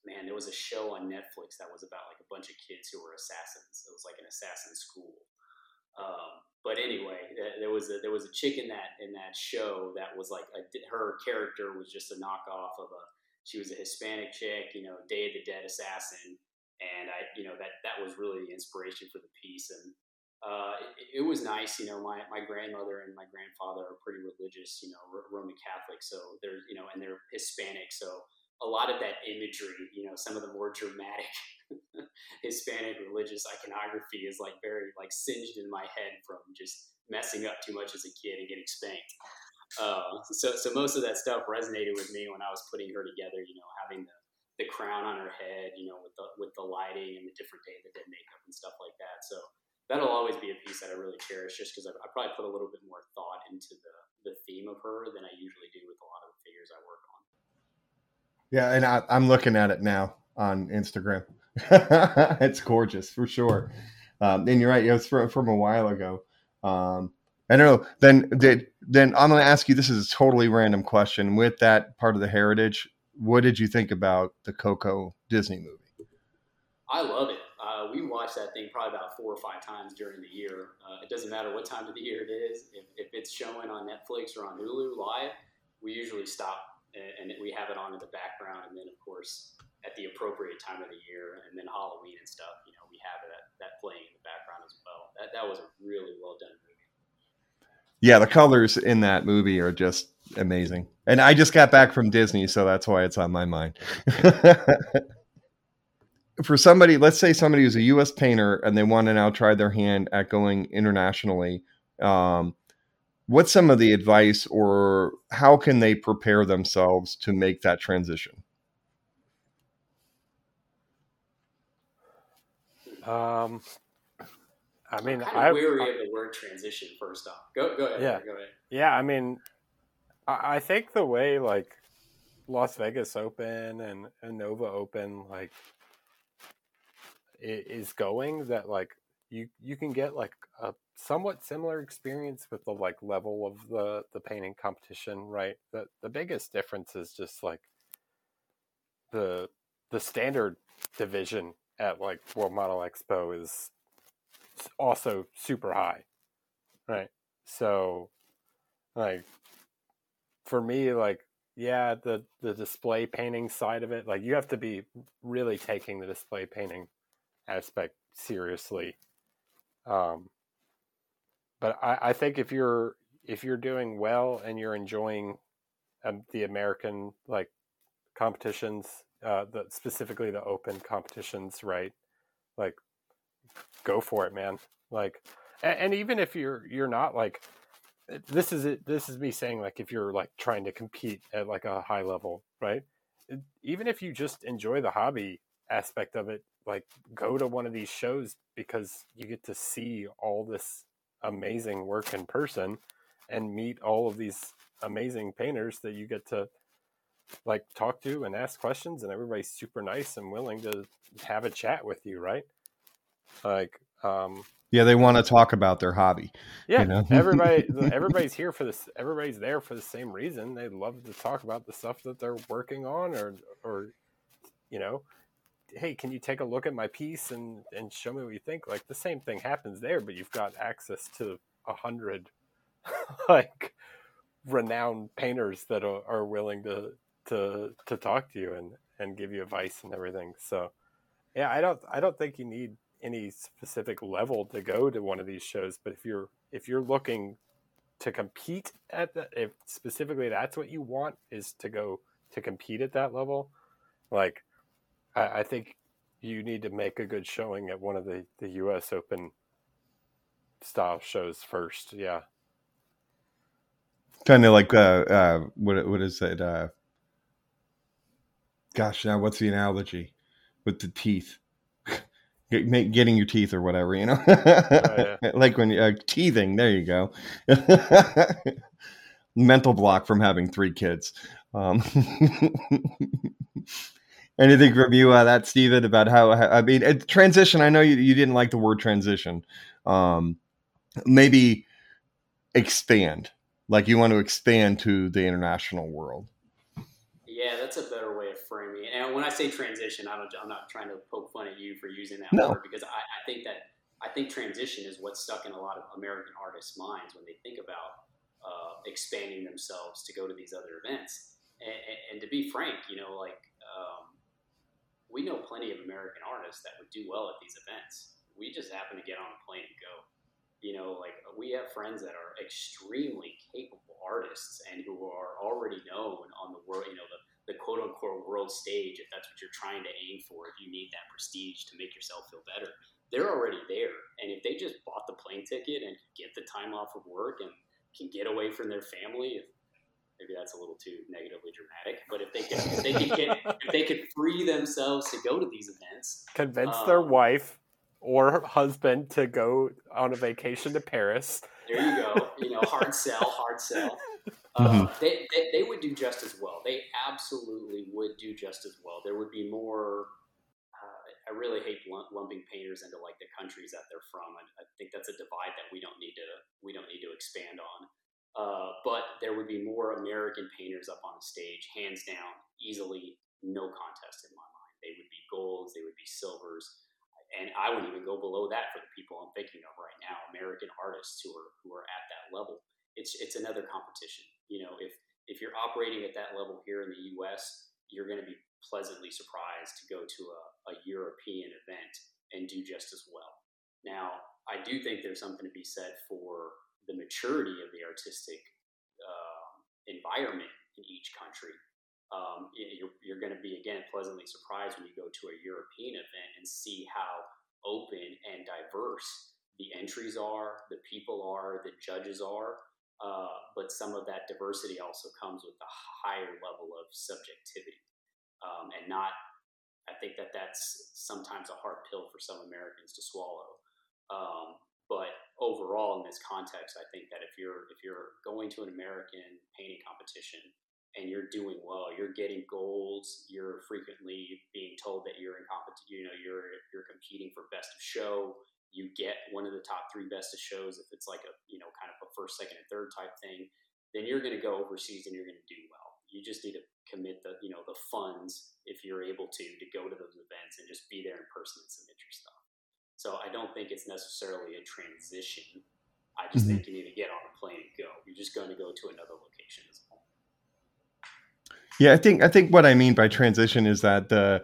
Man, there was a show on Netflix that was about like a bunch of kids who were assassins. It was like an assassin school. Um, but anyway, there was a, there was a chick in that in that show that was like a, her character was just a knockoff of a. She was a Hispanic chick, you know, Day of the Dead assassin, and I, you know, that that was really the inspiration for the piece. And uh, it, it was nice, you know. My my grandmother and my grandfather are pretty religious, you know, Roman Catholic, so they're you know, and they're Hispanic, so. A lot of that imagery, you know, some of the more dramatic Hispanic religious iconography is like very like singed in my head from just messing up too much as a kid and getting spanked. Uh, so, so most of that stuff resonated with me when I was putting her together, you know, having the, the crown on her head, you know, with the, with the lighting and the different Day of the Dead makeup and stuff like that. So that'll always be a piece that I really cherish just because I, I probably put a little bit more thought into the, the theme of her than I usually do with a lot of the figures I work on. Yeah, and I, I'm looking at it now on Instagram. It's gorgeous for sure. Um, and you're right, it was from, from a while ago. Um, I don't know. Then did then I'm going to ask you. This is a totally random question. With that part of the heritage, what did you think about the Coco Disney movie? I love it. Uh, we watched that thing probably about four or five times during the year. Uh, it doesn't matter what time of the year it is. If, if it's showing on Netflix or on Hulu live, we usually stop and, and we have it on in the background. And then, of course, at the appropriate time of the year, and then Halloween and stuff, you know, we have that that playing in the background as well. That that was a really well done movie. Yeah, the colors in that movie are just amazing. And I just got back from Disney, so that's why it's on my mind. For somebody, let's say somebody who's a U S painter and they want to now try their hand at going internationally, um, what's some of the advice, or how can they prepare themselves to make that transition? Um, I mean, I'm kind of weary I, of the word transition. First off, go go ahead. Yeah, go ahead. Yeah. I mean, I, I think the way like Las Vegas Open and, and Nova Open like it is going, that like you you can get like a somewhat similar experience with the like level of the, the painting competition, right? The the biggest difference is just like the the standard division at like World Model Expo is also super high, right? So like for me, like yeah, the the display painting side of it, like you have to be really taking the display painting aspect seriously. Um, but I, I think if you're if you're doing well and you're enjoying um, the American like competitions, Uh, the, specifically the open competitions, right? Like, go for it, man. Like, and, and even if you're you're not like, this is it, this is me saying like, if you're like trying to compete at like a high level, right? It, even if you just enjoy the hobby aspect of it, like go to one of these shows because you get to see all this amazing work in person and meet all of these amazing painters that you get to like talk to and ask questions, and everybody's super nice and willing to have a chat with you, right? Like um yeah, they want to talk about their hobby. Yeah, you know? everybody everybody's here for this, everybody's there for the same reason. They love to talk about the stuff that they're working on, or or you know, hey, can you take a look at my piece and and show me what you think? Like the same thing happens there, but you've got access to a hundred like renowned painters that are, are willing to to to talk to you and and give you advice and everything. So yeah, i don't i don't think you need any specific level to go to one of these shows, but if you're if you're looking to compete at that, if specifically that's what you want, is to go to compete at that level, like i, I think you need to make a good showing at one of the the U S Open style shows first. Yeah, kind of like uh uh what what is it uh gosh, now what's the analogy with the teeth? Get, make, getting your teeth or whatever, you know? Oh, yeah. Like when you're uh, teething, there you go. Mental block from having three kids. Um, anything from you, uh, that, Stephen, about how, how, I mean, transition, I know you, you didn't like the word transition. Um, maybe expand, like you want to expand to the international world. Yeah, that's a better way of framing it. And when I say transition, I don't, I'm not trying to poke fun at you for using that no. word, because I, I think that I think transition is what's stuck in a lot of American artists' minds when they think about uh, expanding themselves to go to these other events. And, and, and to be frank, you know, like um, we know plenty of American artists that would do well at these events. We just happen to get on a plane and go. You know, like we have friends that are extremely capable artists and who are already known on the world, you know, the, the quote unquote world stage, if that's what you're trying to aim for, if you need that prestige to make yourself feel better, they're already there. And if they just bought the plane ticket and get the time off of work and can get away from their family, if, maybe that's a little too negatively dramatic, but if they could, if they could get, if they could free themselves to go to these events, convince um, their wife or husband to go on a vacation to Paris There you go. You know, hard sell, hard sell. Um, mm-hmm. they, they they would do just as well. They absolutely would do just as well. There would be more. Uh, I really hate lumping painters into like the countries that they're from. I, I think that's a divide that we don't need to we don't need to expand on. Uh, but there would be more American painters up on the stage, hands down, easily, no contest in my mind. They would be golds, they would be silvers, and I wouldn't even go below that for the people I'm thinking of right now, American artists who are who are at that level. It's it's another competition. You know, if if you're operating at that level here in the U S, you're going to be pleasantly surprised to go to a, a European event and do just as well. Now, I do think there's something to be said for the maturity of the artistic uh, environment in each country. Um, you're you're going to be, again, pleasantly surprised when you go to a European event and see how open and diverse the entries are, the people are, the judges are. Uh, but some of that diversity also comes with a higher level of subjectivity. Um, and not, I think that that's sometimes a hard pill for some Americans to swallow. Um, but overall, in this context, I think that if you're if you're going to an American painting competition and you're doing well, you're getting golds, you're frequently being told that you're in competition, you know, you're you're competing for best of show. You get one of the top three best of shows if it's like a, you know, kind of a first, second, and third type thing, then you're going to go overseas and you're going to do well. You just need to commit the, you know, the funds if you're able to, to go to those events and just be there in person and submit your stuff. So I don't think it's necessarily a transition. I just mm-hmm. think you need to get on a plane and go. You're just going to go to another location as well. Yeah, I think I think what I mean by transition is that the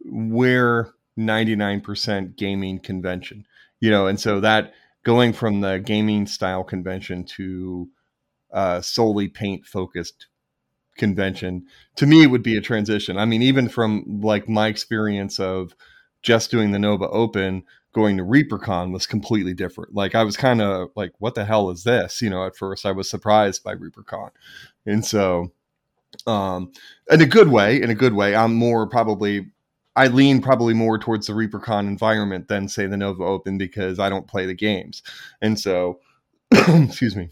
where. ninety-nine percent gaming convention, you know, and so that going from the gaming style convention to uh, solely paint focused convention to me would be a transition. I mean, even from like my experience of just doing the Nova Open, going to ReaperCon was completely different. Like I was kind of like, what the hell is this? You know, at first I was surprised by ReaperCon. And so um, in a good way, in a good way, I'm more probably I lean probably more towards the ReaperCon environment than say the Nova Open because I don't play the games. And so, excuse me.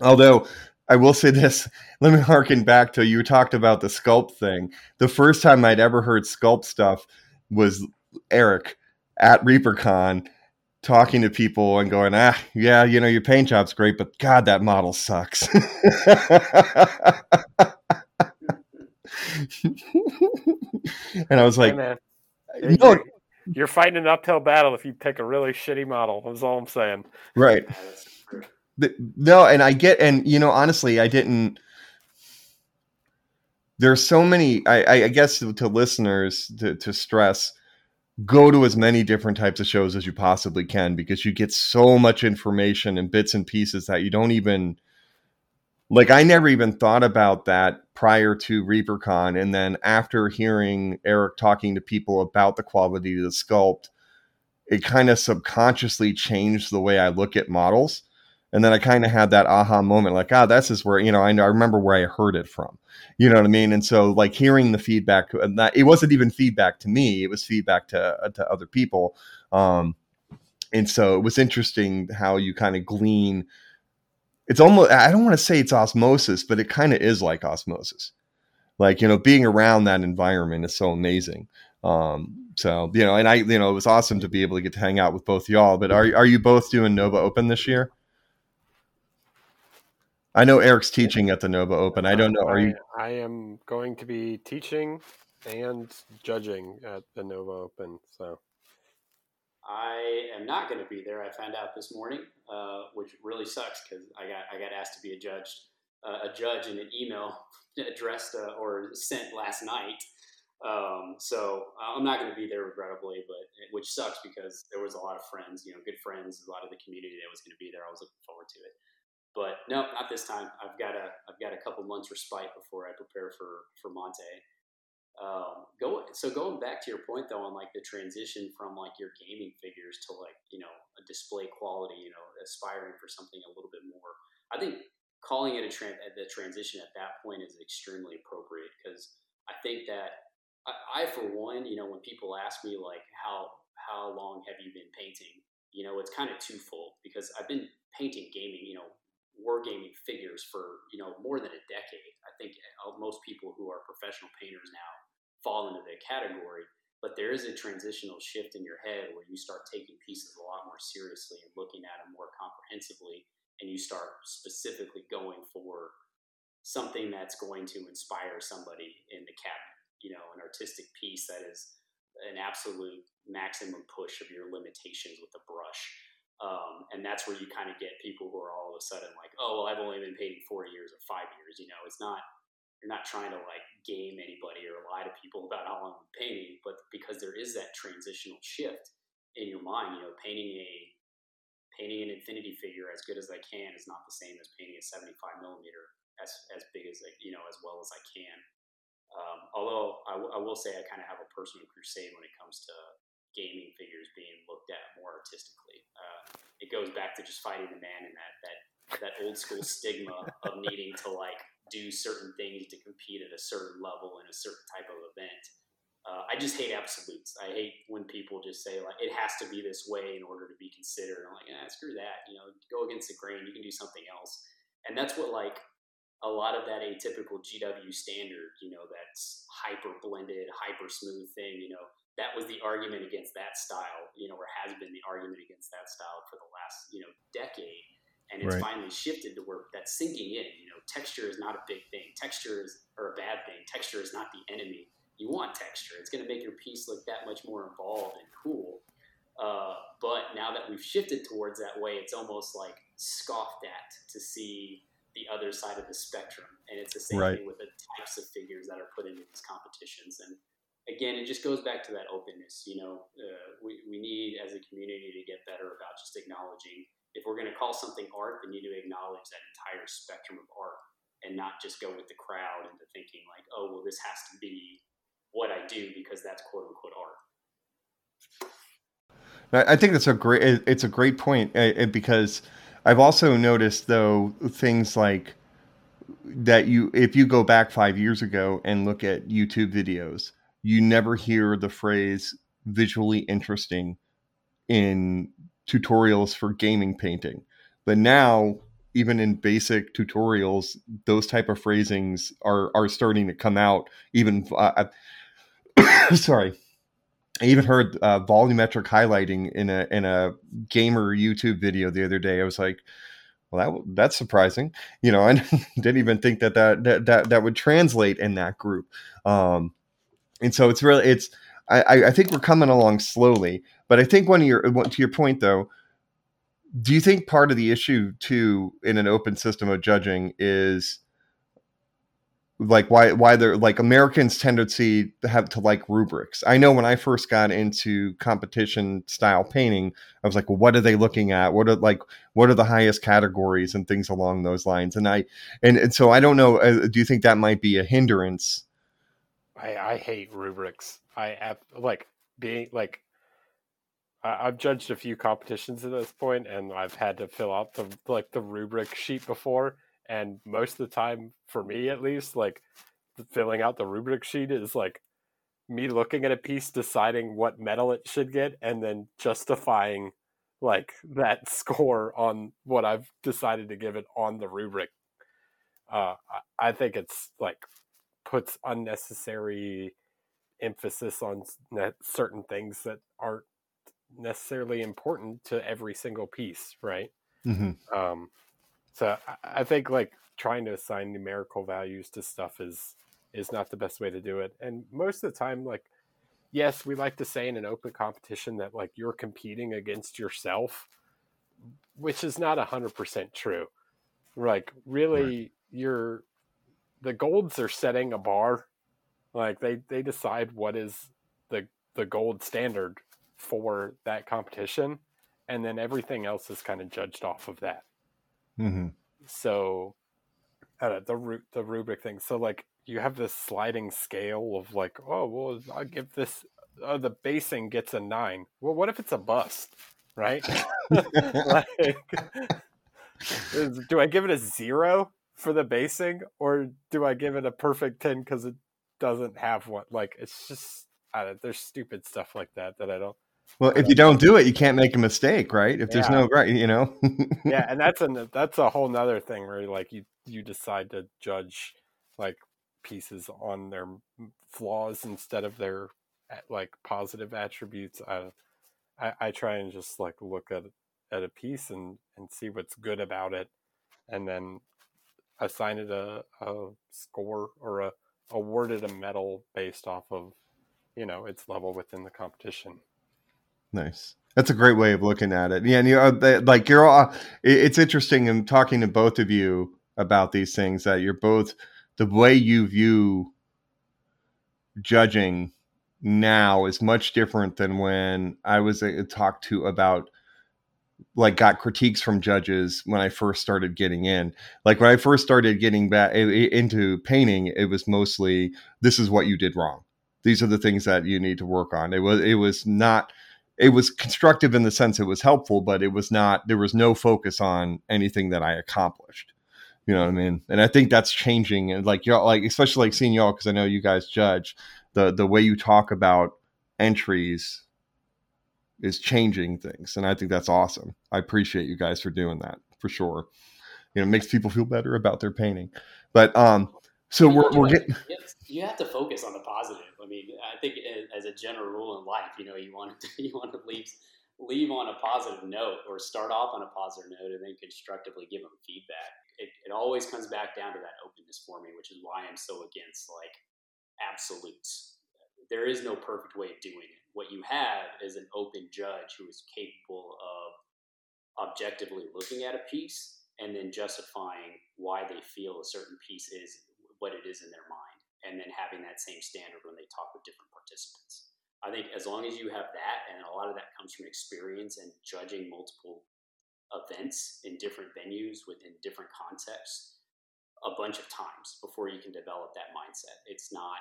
Although I will say this, let me harken back to, you talked about the sculpt thing. The first time I'd ever heard sculpt stuff was Eric at ReaperCon talking to people and going, ah, yeah, you know, your paint job's great, but God, that model sucks. And I was like, hey, no. you're, you're fighting an uphill battle if you pick a really shitty model. That's all I'm saying. Right. But, no, and I get, and you know, honestly, I didn't. There's so many. I, I guess to, to listeners to, to stress, go to as many different types of shows as you possibly can because you get so much information and bits and pieces that you don't even. Like, I never even thought about that prior to ReaperCon. And then after hearing Eric talking to people about the quality of the sculpt, it kind of subconsciously changed the way I look at models. And then I kind of had that aha moment, like, ah, oh, this is where, you know, I, I remember where I heard it from. You know what I mean? And so, like, hearing the feedback, and that, it wasn't even feedback to me. It was feedback to, uh, to other people. Um, and so it was interesting how you kind of glean. It's almost, I don't want to say it's osmosis, but it kind of is like osmosis. Like, you know, being around that environment is so amazing. Um, so, you know, and I, you know, it was awesome to be able to get to hang out with both y'all, but are are you both doing Nova Open this year? I know Eric's teaching at the Nova Open. I don't know. Are you? I am going to be teaching and judging at the Nova Open. So. I am not going to be there. I found out this morning, uh, which really sucks because I got I got asked to be a judge, uh, a judge in an email addressed uh, or sent last night. Um, so I'm not going to be there, regrettably, but which sucks because there was a lot of friends, you know, good friends, a lot of the community that was going to be there. I was looking forward to it, but no, not this time. I've got a I've got a couple months respite before I prepare for for Monte. Um, go, so going back to your point though, on like the transition from like your gaming figures to like, you know, a display quality, you know, aspiring for something a little bit more, I think calling it a trans, the transition at that point is extremely appropriate. Cause I think that I, I, for one, you know, when people ask me like, how, how long have you been painting? You know, it's kind of twofold because I've been painting, gaming, you know, wargaming figures for, you know, more than a decade. I think most people who are professional painters now fall into that category, but there is a transitional shift in your head where you start taking pieces a lot more seriously and looking at them more comprehensively, and you start specifically going for something that's going to inspire somebody in the cabinet, you know, an artistic piece that is an absolute maximum push of your limitations with a brush. Um, and that's where you kind of get people who are all of a sudden like, oh, well, I've only been painting four years or five years. You know, it's not, you're not trying to like game anybody or lie to people about how long I'm painting, but because there is that transitional shift in your mind, you know, painting a, painting an Infinity figure as good as I can is not the same as painting a seventy-five millimeter as, as big as, I, you know, as well as I can. Um, although I, w- I will say I kind of have a personal crusade when it comes to gaming figures being looked at more artistically. Uh, it goes back to just fighting the man and that that that old school stigma of needing to like do certain things to compete at a certain level in a certain type of event. Uh, I just hate absolutes. I hate when people just say like it has to be this way in order to be considered. I'm like, ah, screw that. You know, go against the grain. You can do something else. And that's what like a lot of that atypical G W standard, you know, that's hyper blended, hyper smooth thing, you know. That was the argument against that style, you know, or has been the argument against that style for the last, you know, decade. And it's right. Finally shifted to where that's sinking in. You know, texture is not a big thing. Texture is or a bad thing. Texture is not the enemy. You want texture. It's going to make your piece look that much more involved and cool. Uh, but now that we've shifted towards that way, it's almost like scoffed at to see the other side of the spectrum. And it's the same right. thing with the types of figures that are put into these competitions. And again, it just goes back to that openness. You know, uh, we, we need as a community to get better about just acknowledging if we're going to call something art, then you need to acknowledge that entire spectrum of art and not just go with the crowd into thinking like, oh, well, this has to be what I do because that's quote unquote art. I think that's a great, it's a great point because I've also noticed though things like that you, if you go back five years ago and look at YouTube videos, you never hear the phrase visually interesting in tutorials for gaming painting. But now, even in basic tutorials, those type of phrasings are, are starting to come out. Even, uh, sorry, I even heard uh, volumetric highlighting in a in a gamer YouTube video the other day. I was like, well, that that's surprising. You know, I didn't even think that that, that, that, that would translate in that group. Um, And so it's really, it's, I, I think we're coming along slowly, but I think one of your, to your point though, do you think part of the issue too, in an open system of judging is like, why, why they're like Americans' tendency to have to like rubrics. I know when I first got into competition style painting, I was like, well, what are they looking at? What are like, what are the highest categories and things along those lines? And I, and, and so I don't know, uh, do you think that might be a hindrance? I, I hate rubrics. I like being like I, I've judged a few competitions at this point, and I've had to fill out the like the rubric sheet before. And most of the time, for me at least, like filling out the rubric sheet is like me looking at a piece, deciding what medal it should get, and then justifying like that score on what I've decided to give it on the rubric. Uh, I, I think it's like. Puts unnecessary emphasis on certain things that aren't necessarily important to every single piece, right? Mm-hmm. Um, so I, I think like trying to assign numerical values to stuff is is not the best way to do it. And most of the time, like, yes, we like to say in an open competition that like you're competing against yourself, which is not one hundred percent true. Like, really, right. you're The golds are setting a bar, like they, they decide what is the the gold standard for that competition, and then everything else is kind of judged off of that. Mm-hmm. So, I don't know, the the rubric thing. So like you have this sliding scale of like, oh well, I'll give this. Oh, the basing gets a nine. Well, what if it's a bust, right? like, is, do I give it a zero? For the basing, or do I give it a perfect ten because it doesn't have one? Like, it's just I don't, there's stupid stuff like that that I don't Well, if you don't do it, you can't make a mistake, right? If yeah. there's no right, you know. Yeah, and that's a that's a whole nother thing where like you you decide to judge like pieces on their flaws instead of their like positive attributes. I I, I try and just like look at at a piece and, and see what's good about it, and then assign it a, a score or a awarded a medal based off of, you know, its level within the competition. Nice. That's a great way of looking at it. Yeah. And you are like, you're all, it's interesting in talking to both of you about these things that you're both, the way you view judging now is much different than when I was uh, talked to about, like, got critiques from judges when I first started getting in. Like when I first started getting back into painting, it was mostly, this is what you did wrong. These are the things that you need to work on. It was, it was not, it was constructive in the sense it was helpful, but it was not, there was no focus on anything that I accomplished. You know what I mean? And I think that's changing. And like, y'all, like, especially like seeing y'all, cause I know you guys judge, the, the way you talk about entries is changing things. And I think that's awesome. I appreciate you guys for doing that for sure. You know, it makes people feel better about their painting, but, um, so I mean, we're, we're getting. You have to focus on the positive. I mean, I think as a general rule in life, you know, you want to you want to leave leave on a positive note, or start off on a positive note, and then constructively give them feedback. It, it always comes back down to that openness for me, which is why I'm so against like absolutes. There is no perfect way of doing it. What you have is an open judge who is capable of objectively looking at a piece and then justifying why they feel a certain piece is what it is in their mind, and then having that same standard when they talk with different participants. I think as long as you have that, and a lot of that comes from experience and judging multiple events in different venues within different concepts a bunch of times before you can develop that mindset. It's not,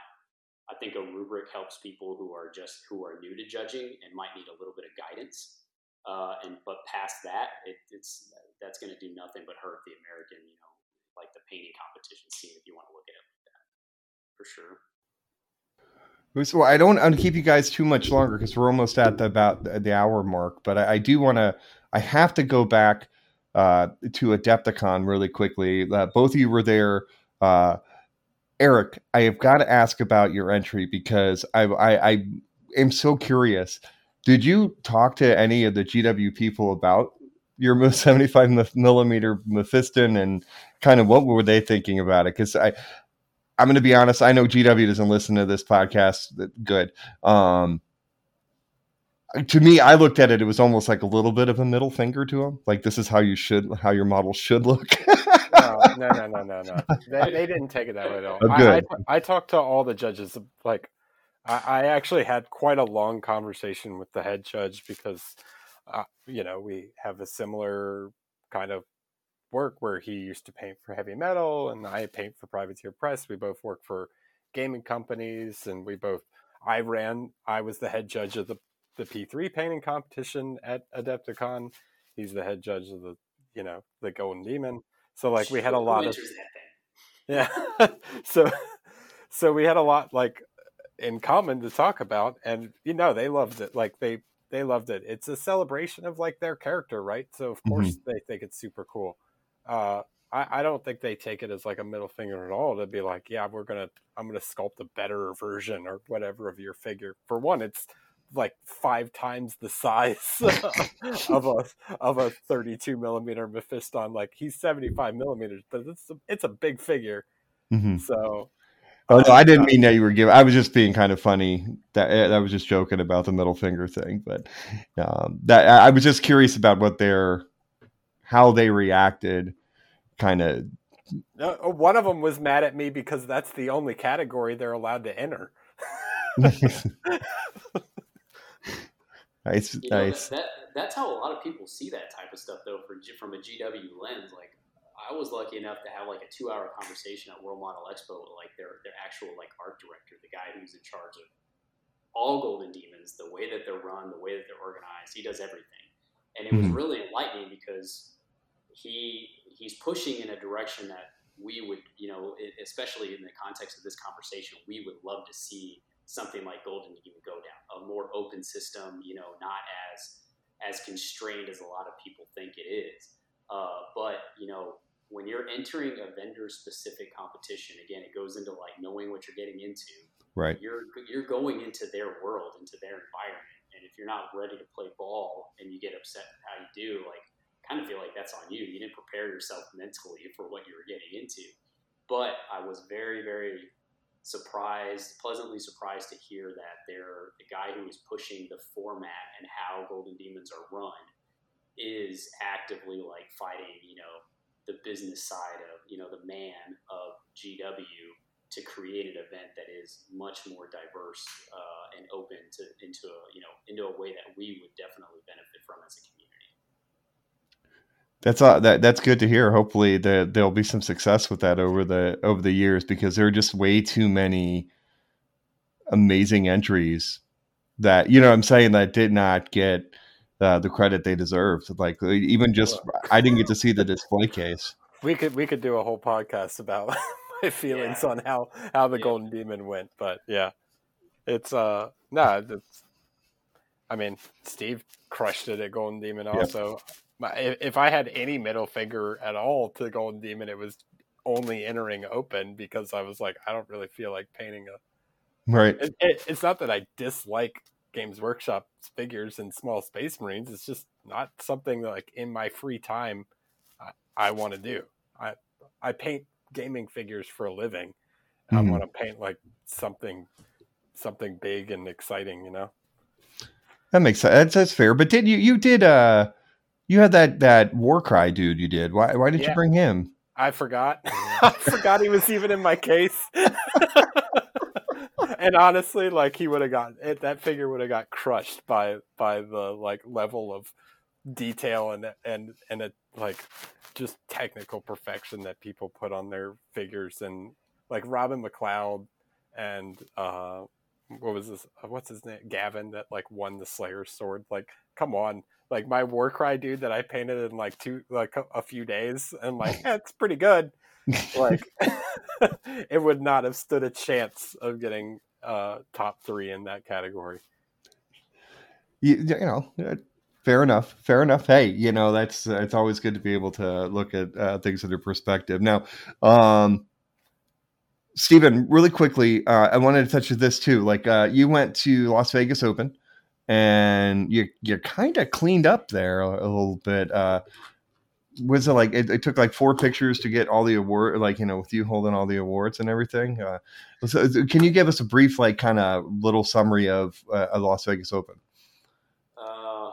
I think a rubric helps people who are just, who are new to judging and might need a little bit of guidance. Uh, and, but past that, it, it's, that's going to do nothing but hurt the American, you know, like the painting competition scene, if you want to look at it like that, for sure. So I don't want to keep you guys too much longer because we're almost at the, about the hour mark, but I, I do want to, I have to go back uh, to Adepticon really quickly. Uh, both of you were there. Uh, Eric, I have got to ask about your entry because I, I, I am so curious. Did you talk to any of the G W people about your seventy-five millimeter Mephiston, and kind of what were they thinking about it? Because I, I'm going to be honest, I know G W doesn't listen to this podcast. Good. Um, to me, I looked at it; it was almost like a little bit of a middle finger to them. Like, this is how you should, how your model should look. no, no, no, no, no, no. They, they didn't take it that way at all. I, I, I talked to all the judges. Like, I, I actually had quite a long conversation with the head judge because. Uh, you know, we have a similar kind of work where he used to paint for Heavy Metal and I paint for Privateer Press. We both work for gaming companies, and we both, I ran, I was the head judge of the, the P three painting competition at Adepticon. He's the head judge of the, you know, the Golden Demon. So like we had a lot of, yeah. so, so we had a lot like in common to talk about, and, you know, they loved it. Like they, They loved it. It's a celebration of like their character, right? So of course mm-hmm. they think it's super cool. Uh, I, I don't think they take it as like a middle finger at all. To be like, yeah, we're gonna, I'm gonna sculpt a better version or whatever of your figure. For one, it's like five times the size of a of a thirty-two millimeter Mephiston. Like he's seventy-five millimeters, but it's a, it's a big figure. Mm-hmm. So. Oh, no, I didn't mean that you were giving. I was just being kind of funny. That I was just joking about the middle finger thing, but um, that I was just curious about what their, how they reacted. Kind of. One of them was mad at me because that's the only category they're allowed to enter. Nice, you know, nice. That, that, that's how a lot of people see that type of stuff, though, for, from a G W lens, like. I was lucky enough to have like a two-hour conversation at World Model Expo with like their their actual like art director, the guy who's in charge of all Golden Demons, the way that they're run, the way that they're organized. He does everything, and it was really enlightening because he he's pushing in a direction that we would, you know, especially in the context of this conversation, we would love to see something like Golden Demon would go down, a more open system, you know, not as as constrained as a lot of people think it is. Uh, but, you know, when you're entering a vendor-specific competition, again, it goes into like knowing what you're getting into. Right. You're you're going into their world, into their environment, and if you're not ready to play ball and you get upset with how you do, like, kind of feel like that's on you. You didn't prepare yourself mentally for what you were getting into. But I was very, very surprised, pleasantly surprised to hear that there, the guy who is pushing the format and how Golden Demons are run is actively like fighting, you know, the business side of, you know, the man of G W to create an event that is much more diverse uh, and open to into a, you know, into a way that we would definitely benefit from as a community. That's uh, that that's good to hear. Hopefully the, there'll be some success with that over the over the years, because there are just way too many amazing entries that, you know what I'm saying, that did not get uh, the credit they deserved. Like, even just I didn't get to see the display case. We could we could do a whole podcast about my feelings yeah. on how, how the yeah. Golden Demon went, but yeah, it's uh no, it's, I mean, Steve crushed it at Golden Demon also. Yeah. If I had any middle finger at all to Golden Demon, it was only entering open, because I was like, I don't really feel like painting a... Right. It, it, it's not that I dislike Games Workshop's figures and small Space Marines. It's just not something that, like, in my free time I, I want to do. I I paint gaming figures for a living. Mm-hmm. I want to paint like something something big and exciting, you know? That makes sense. That's, that's fair. But did you, you did... Uh... You had that, that War Cry dude you did. Why why did yeah. you bring him? I forgot. I forgot he was even in my case. And honestly, like, he would have gotten it, that figure would have got crushed by by the like level of detail and and and a, like just technical perfection that people put on their figures, and like Robin McLeod and uh, what was this? What's his name? Gavin, that like won the Slayer sword. Like, come on. Like, my War Cry dude that I painted in like two, like a few days, and like, yeah, it's pretty good. Like, it would not have stood a chance of getting uh, top three in that category. You, you know, fair enough, fair enough. Hey, you know, that's uh, it's always good to be able to look at uh, things in their perspective. Now, um, Stephen, really quickly, uh, I wanted to touch on this too. Like, uh, you went to Las Vegas Open. And you you kind of cleaned up there a, a little bit. Uh, was it like it, it took like four pictures to get all the award? Like, you know, with you holding all the awards and everything. Uh, so can you give us a brief, like, kind of little summary of uh, a Las Vegas Open? Uh,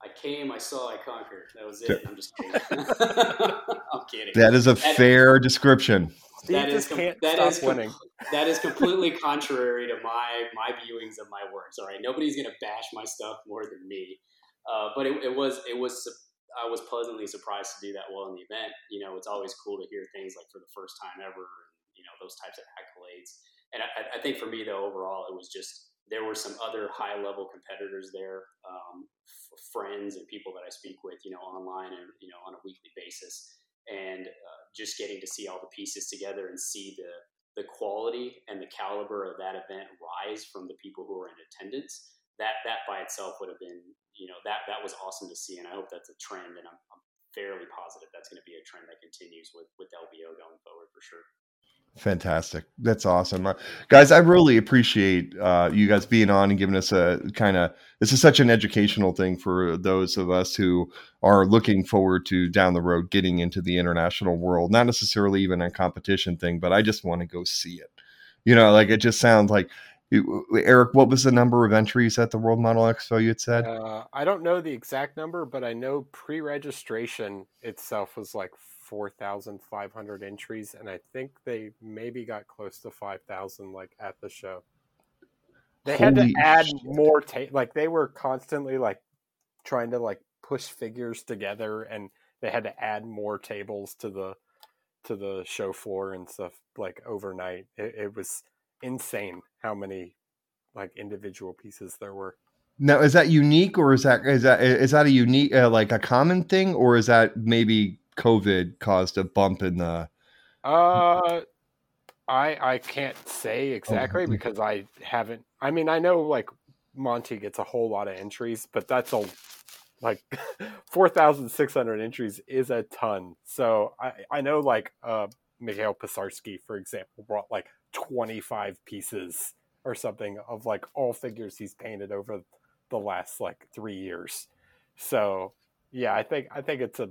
I came, I saw, I conquered. That was it. I'm just kidding. I'm kidding. That is a that fair is- description. That is, com- that, is com- that is completely contrary to my my viewings of my works. All right, nobody's gonna bash my stuff more than me, uh, but it, it was it was I was pleasantly surprised to do that well in the event. You know, it's always cool to hear things like for the first time ever, and you know, those types of accolades. And I, I think for me though, overall, it was just there were some other high level competitors there, um, f- friends and people that I speak with, you know, online and you know on a weekly basis. And uh, just getting to see all the pieces together and see the the quality and the caliber of that event rise from the people who are in attendance, that that by itself would have been, you know, that that was awesome to see. And I hope that's a trend, and I'm, I'm fairly positive that's going to be a trend that continues with, with L B O going forward for sure. Fantastic. That's awesome. Uh, guys, I really appreciate uh, you guys being on and giving us a kind of, this is such an educational thing for those of us who are looking forward to down the road, getting into the international world, not necessarily even a competition thing, but I just want to go see it. You know, like it just sounds like, Eric, what was the number of entries at the World Model Expo you had said? Uh, I don't know the exact number, but I know pre-registration itself was like four thousand five hundred entries, and I think they maybe got close to five thousand like at the show. They Holy had to add shit. more ta- like they were constantly like trying to like push figures together, and they had to add more tables to the to the show floor and stuff like overnight. It, it was insane how many like individual pieces there were. Now, is that unique, or is that is that is that a unique uh, like a common thing, or is that maybe COVID caused a bump in the uh I I can't say exactly because I haven't. I mean, I know like Monte gets a whole lot of entries, but that's a like four thousand six hundred entries is a ton. So I I know like uh Mikhail Pisarski, for example, brought like twenty-five pieces or something of like all figures he's painted over the last like three years. So yeah, I think I think it's a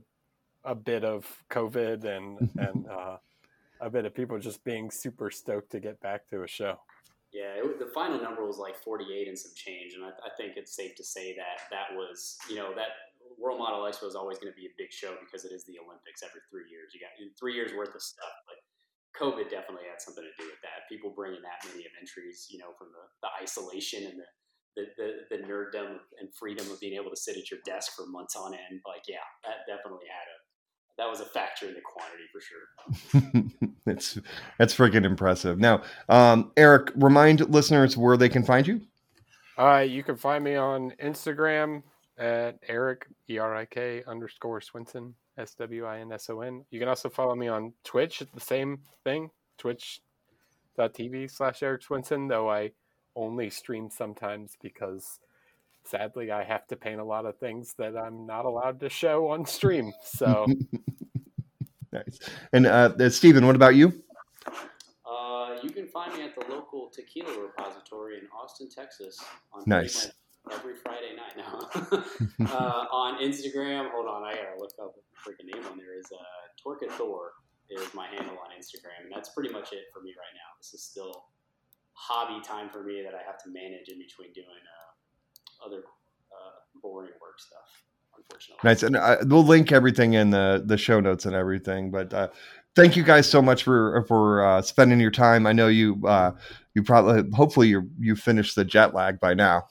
a bit of COVID and and uh, a bit of people just being super stoked to get back to a show. Yeah, it, the final number was like forty-eight and some change, and I, I think it's safe to say that that was, you know, that World Model Expo is always going to be a big show because it is the Olympics every three years. You got three years worth of stuff, but COVID definitely had something to do with that. People bringing that many of entries, you know, from the, the isolation and the, the, the, the nerddom and freedom of being able to sit at your desk for months on end. Like, yeah, that definitely had a, that was a factor in the quantity for sure. That's that's freaking impressive. Now, um, Eric, remind listeners where they can find you. Uh, you can find me on Instagram at Eric, E R I K underscore Swinson, S W I N S O N. You can also follow me on Twitch at the same thing, twitch.tv slash Eric Swinson, though I only stream sometimes because sadly I have to paint a lot of things that I'm not allowed to show on stream. So... Nice. And uh, Stephen, what about you? Uh, you can find me at the local tequila repository in Austin, Texas. On nice. Every Friday night now. uh, on Instagram, hold on, I gotta look up the freaking name on there. Is uh, Torka Thor is my handle on Instagram, and that's pretty much it for me right now. This is still hobby time for me that I have to manage in between doing uh, other uh, boring work stuff. Nice. And I, we'll link everything in the, the show notes and everything, but uh, thank you guys so much for, for uh, spending your time. I know you, uh, you probably, hopefully you you finished the jet lag by now,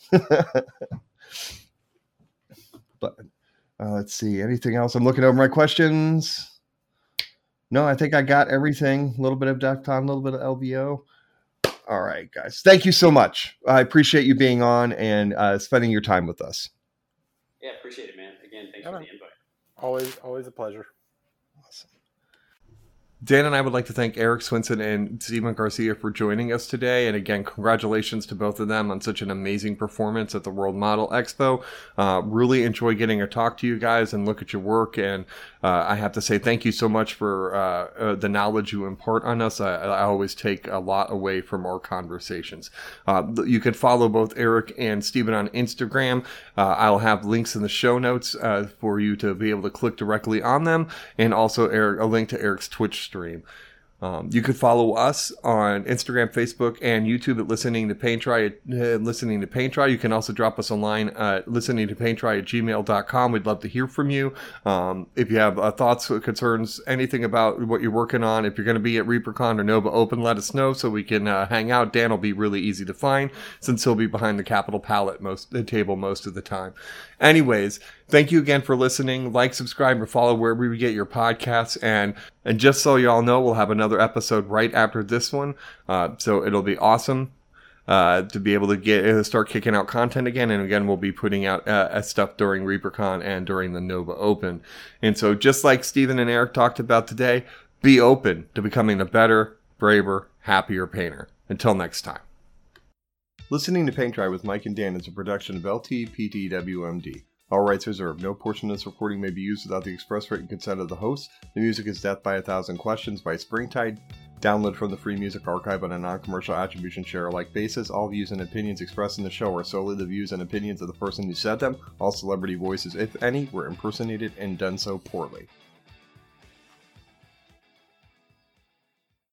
but uh, let's see, anything else? I'm looking over my questions. No, I think I got everything. A little bit of DefCon, a little bit of L B O. All right, guys. Thank you so much. I appreciate you being on and uh, spending your time with us. Yeah, appreciate it, man. Again, thanks All for right. the invite. Always, always a pleasure. Awesome. Dan and I would like to thank Eric Swinson and Stephen Garcia for joining us today. And again, congratulations to both of them on such an amazing performance at the World Model Expo. Uh, really enjoy getting a talk to you guys and look at your work. And uh, I have to say thank you so much for uh, uh, the knowledge you impart on us. I, I always take a lot away from our conversations. Uh, you can follow both Eric and Stephen on Instagram. Uh, I'll have links in the show notes uh, for you to be able to click directly on them. And also Eric, a link to Eric's Twitch stream. Stream. Um, you could follow us on Instagram, Facebook, and YouTube at Listening to Paint Try. Uh, listening to Paint Try. You can also drop us a line at listening to paint try at gmail dot com. We'd love to hear from you. Um, if you have uh, thoughts, concerns, anything about what you're working on, if you're going to be at ReaperCon or Nova Open, let us know so we can uh, hang out. Dan will be really easy to find since he'll be behind the Capital palette most the table most of the time. Anyways, thank you again for listening. Like, subscribe, or follow wherever you get your podcasts. And and just so you all know, we'll have another episode right after this one, uh, so it'll be awesome uh, to be able to get uh, start kicking out content again. And again, we'll be putting out uh, stuff during ReaperCon and during the Nova Open. And so, just like Stephen and Eric talked about today, be open to becoming a better, braver, happier painter. Until next time. Listening to Paint Try with Mike and Dan is a production of L T P T W M D. All rights reserved. No portion of this recording may be used without the express written consent of the host. The music is Death by a Thousand Questions by Springtide. Download from the Free Music Archive on a non-commercial attribution share-alike basis. All views and opinions expressed in the show are solely the views and opinions of the person who said them. All celebrity voices, if any, were impersonated and done so poorly.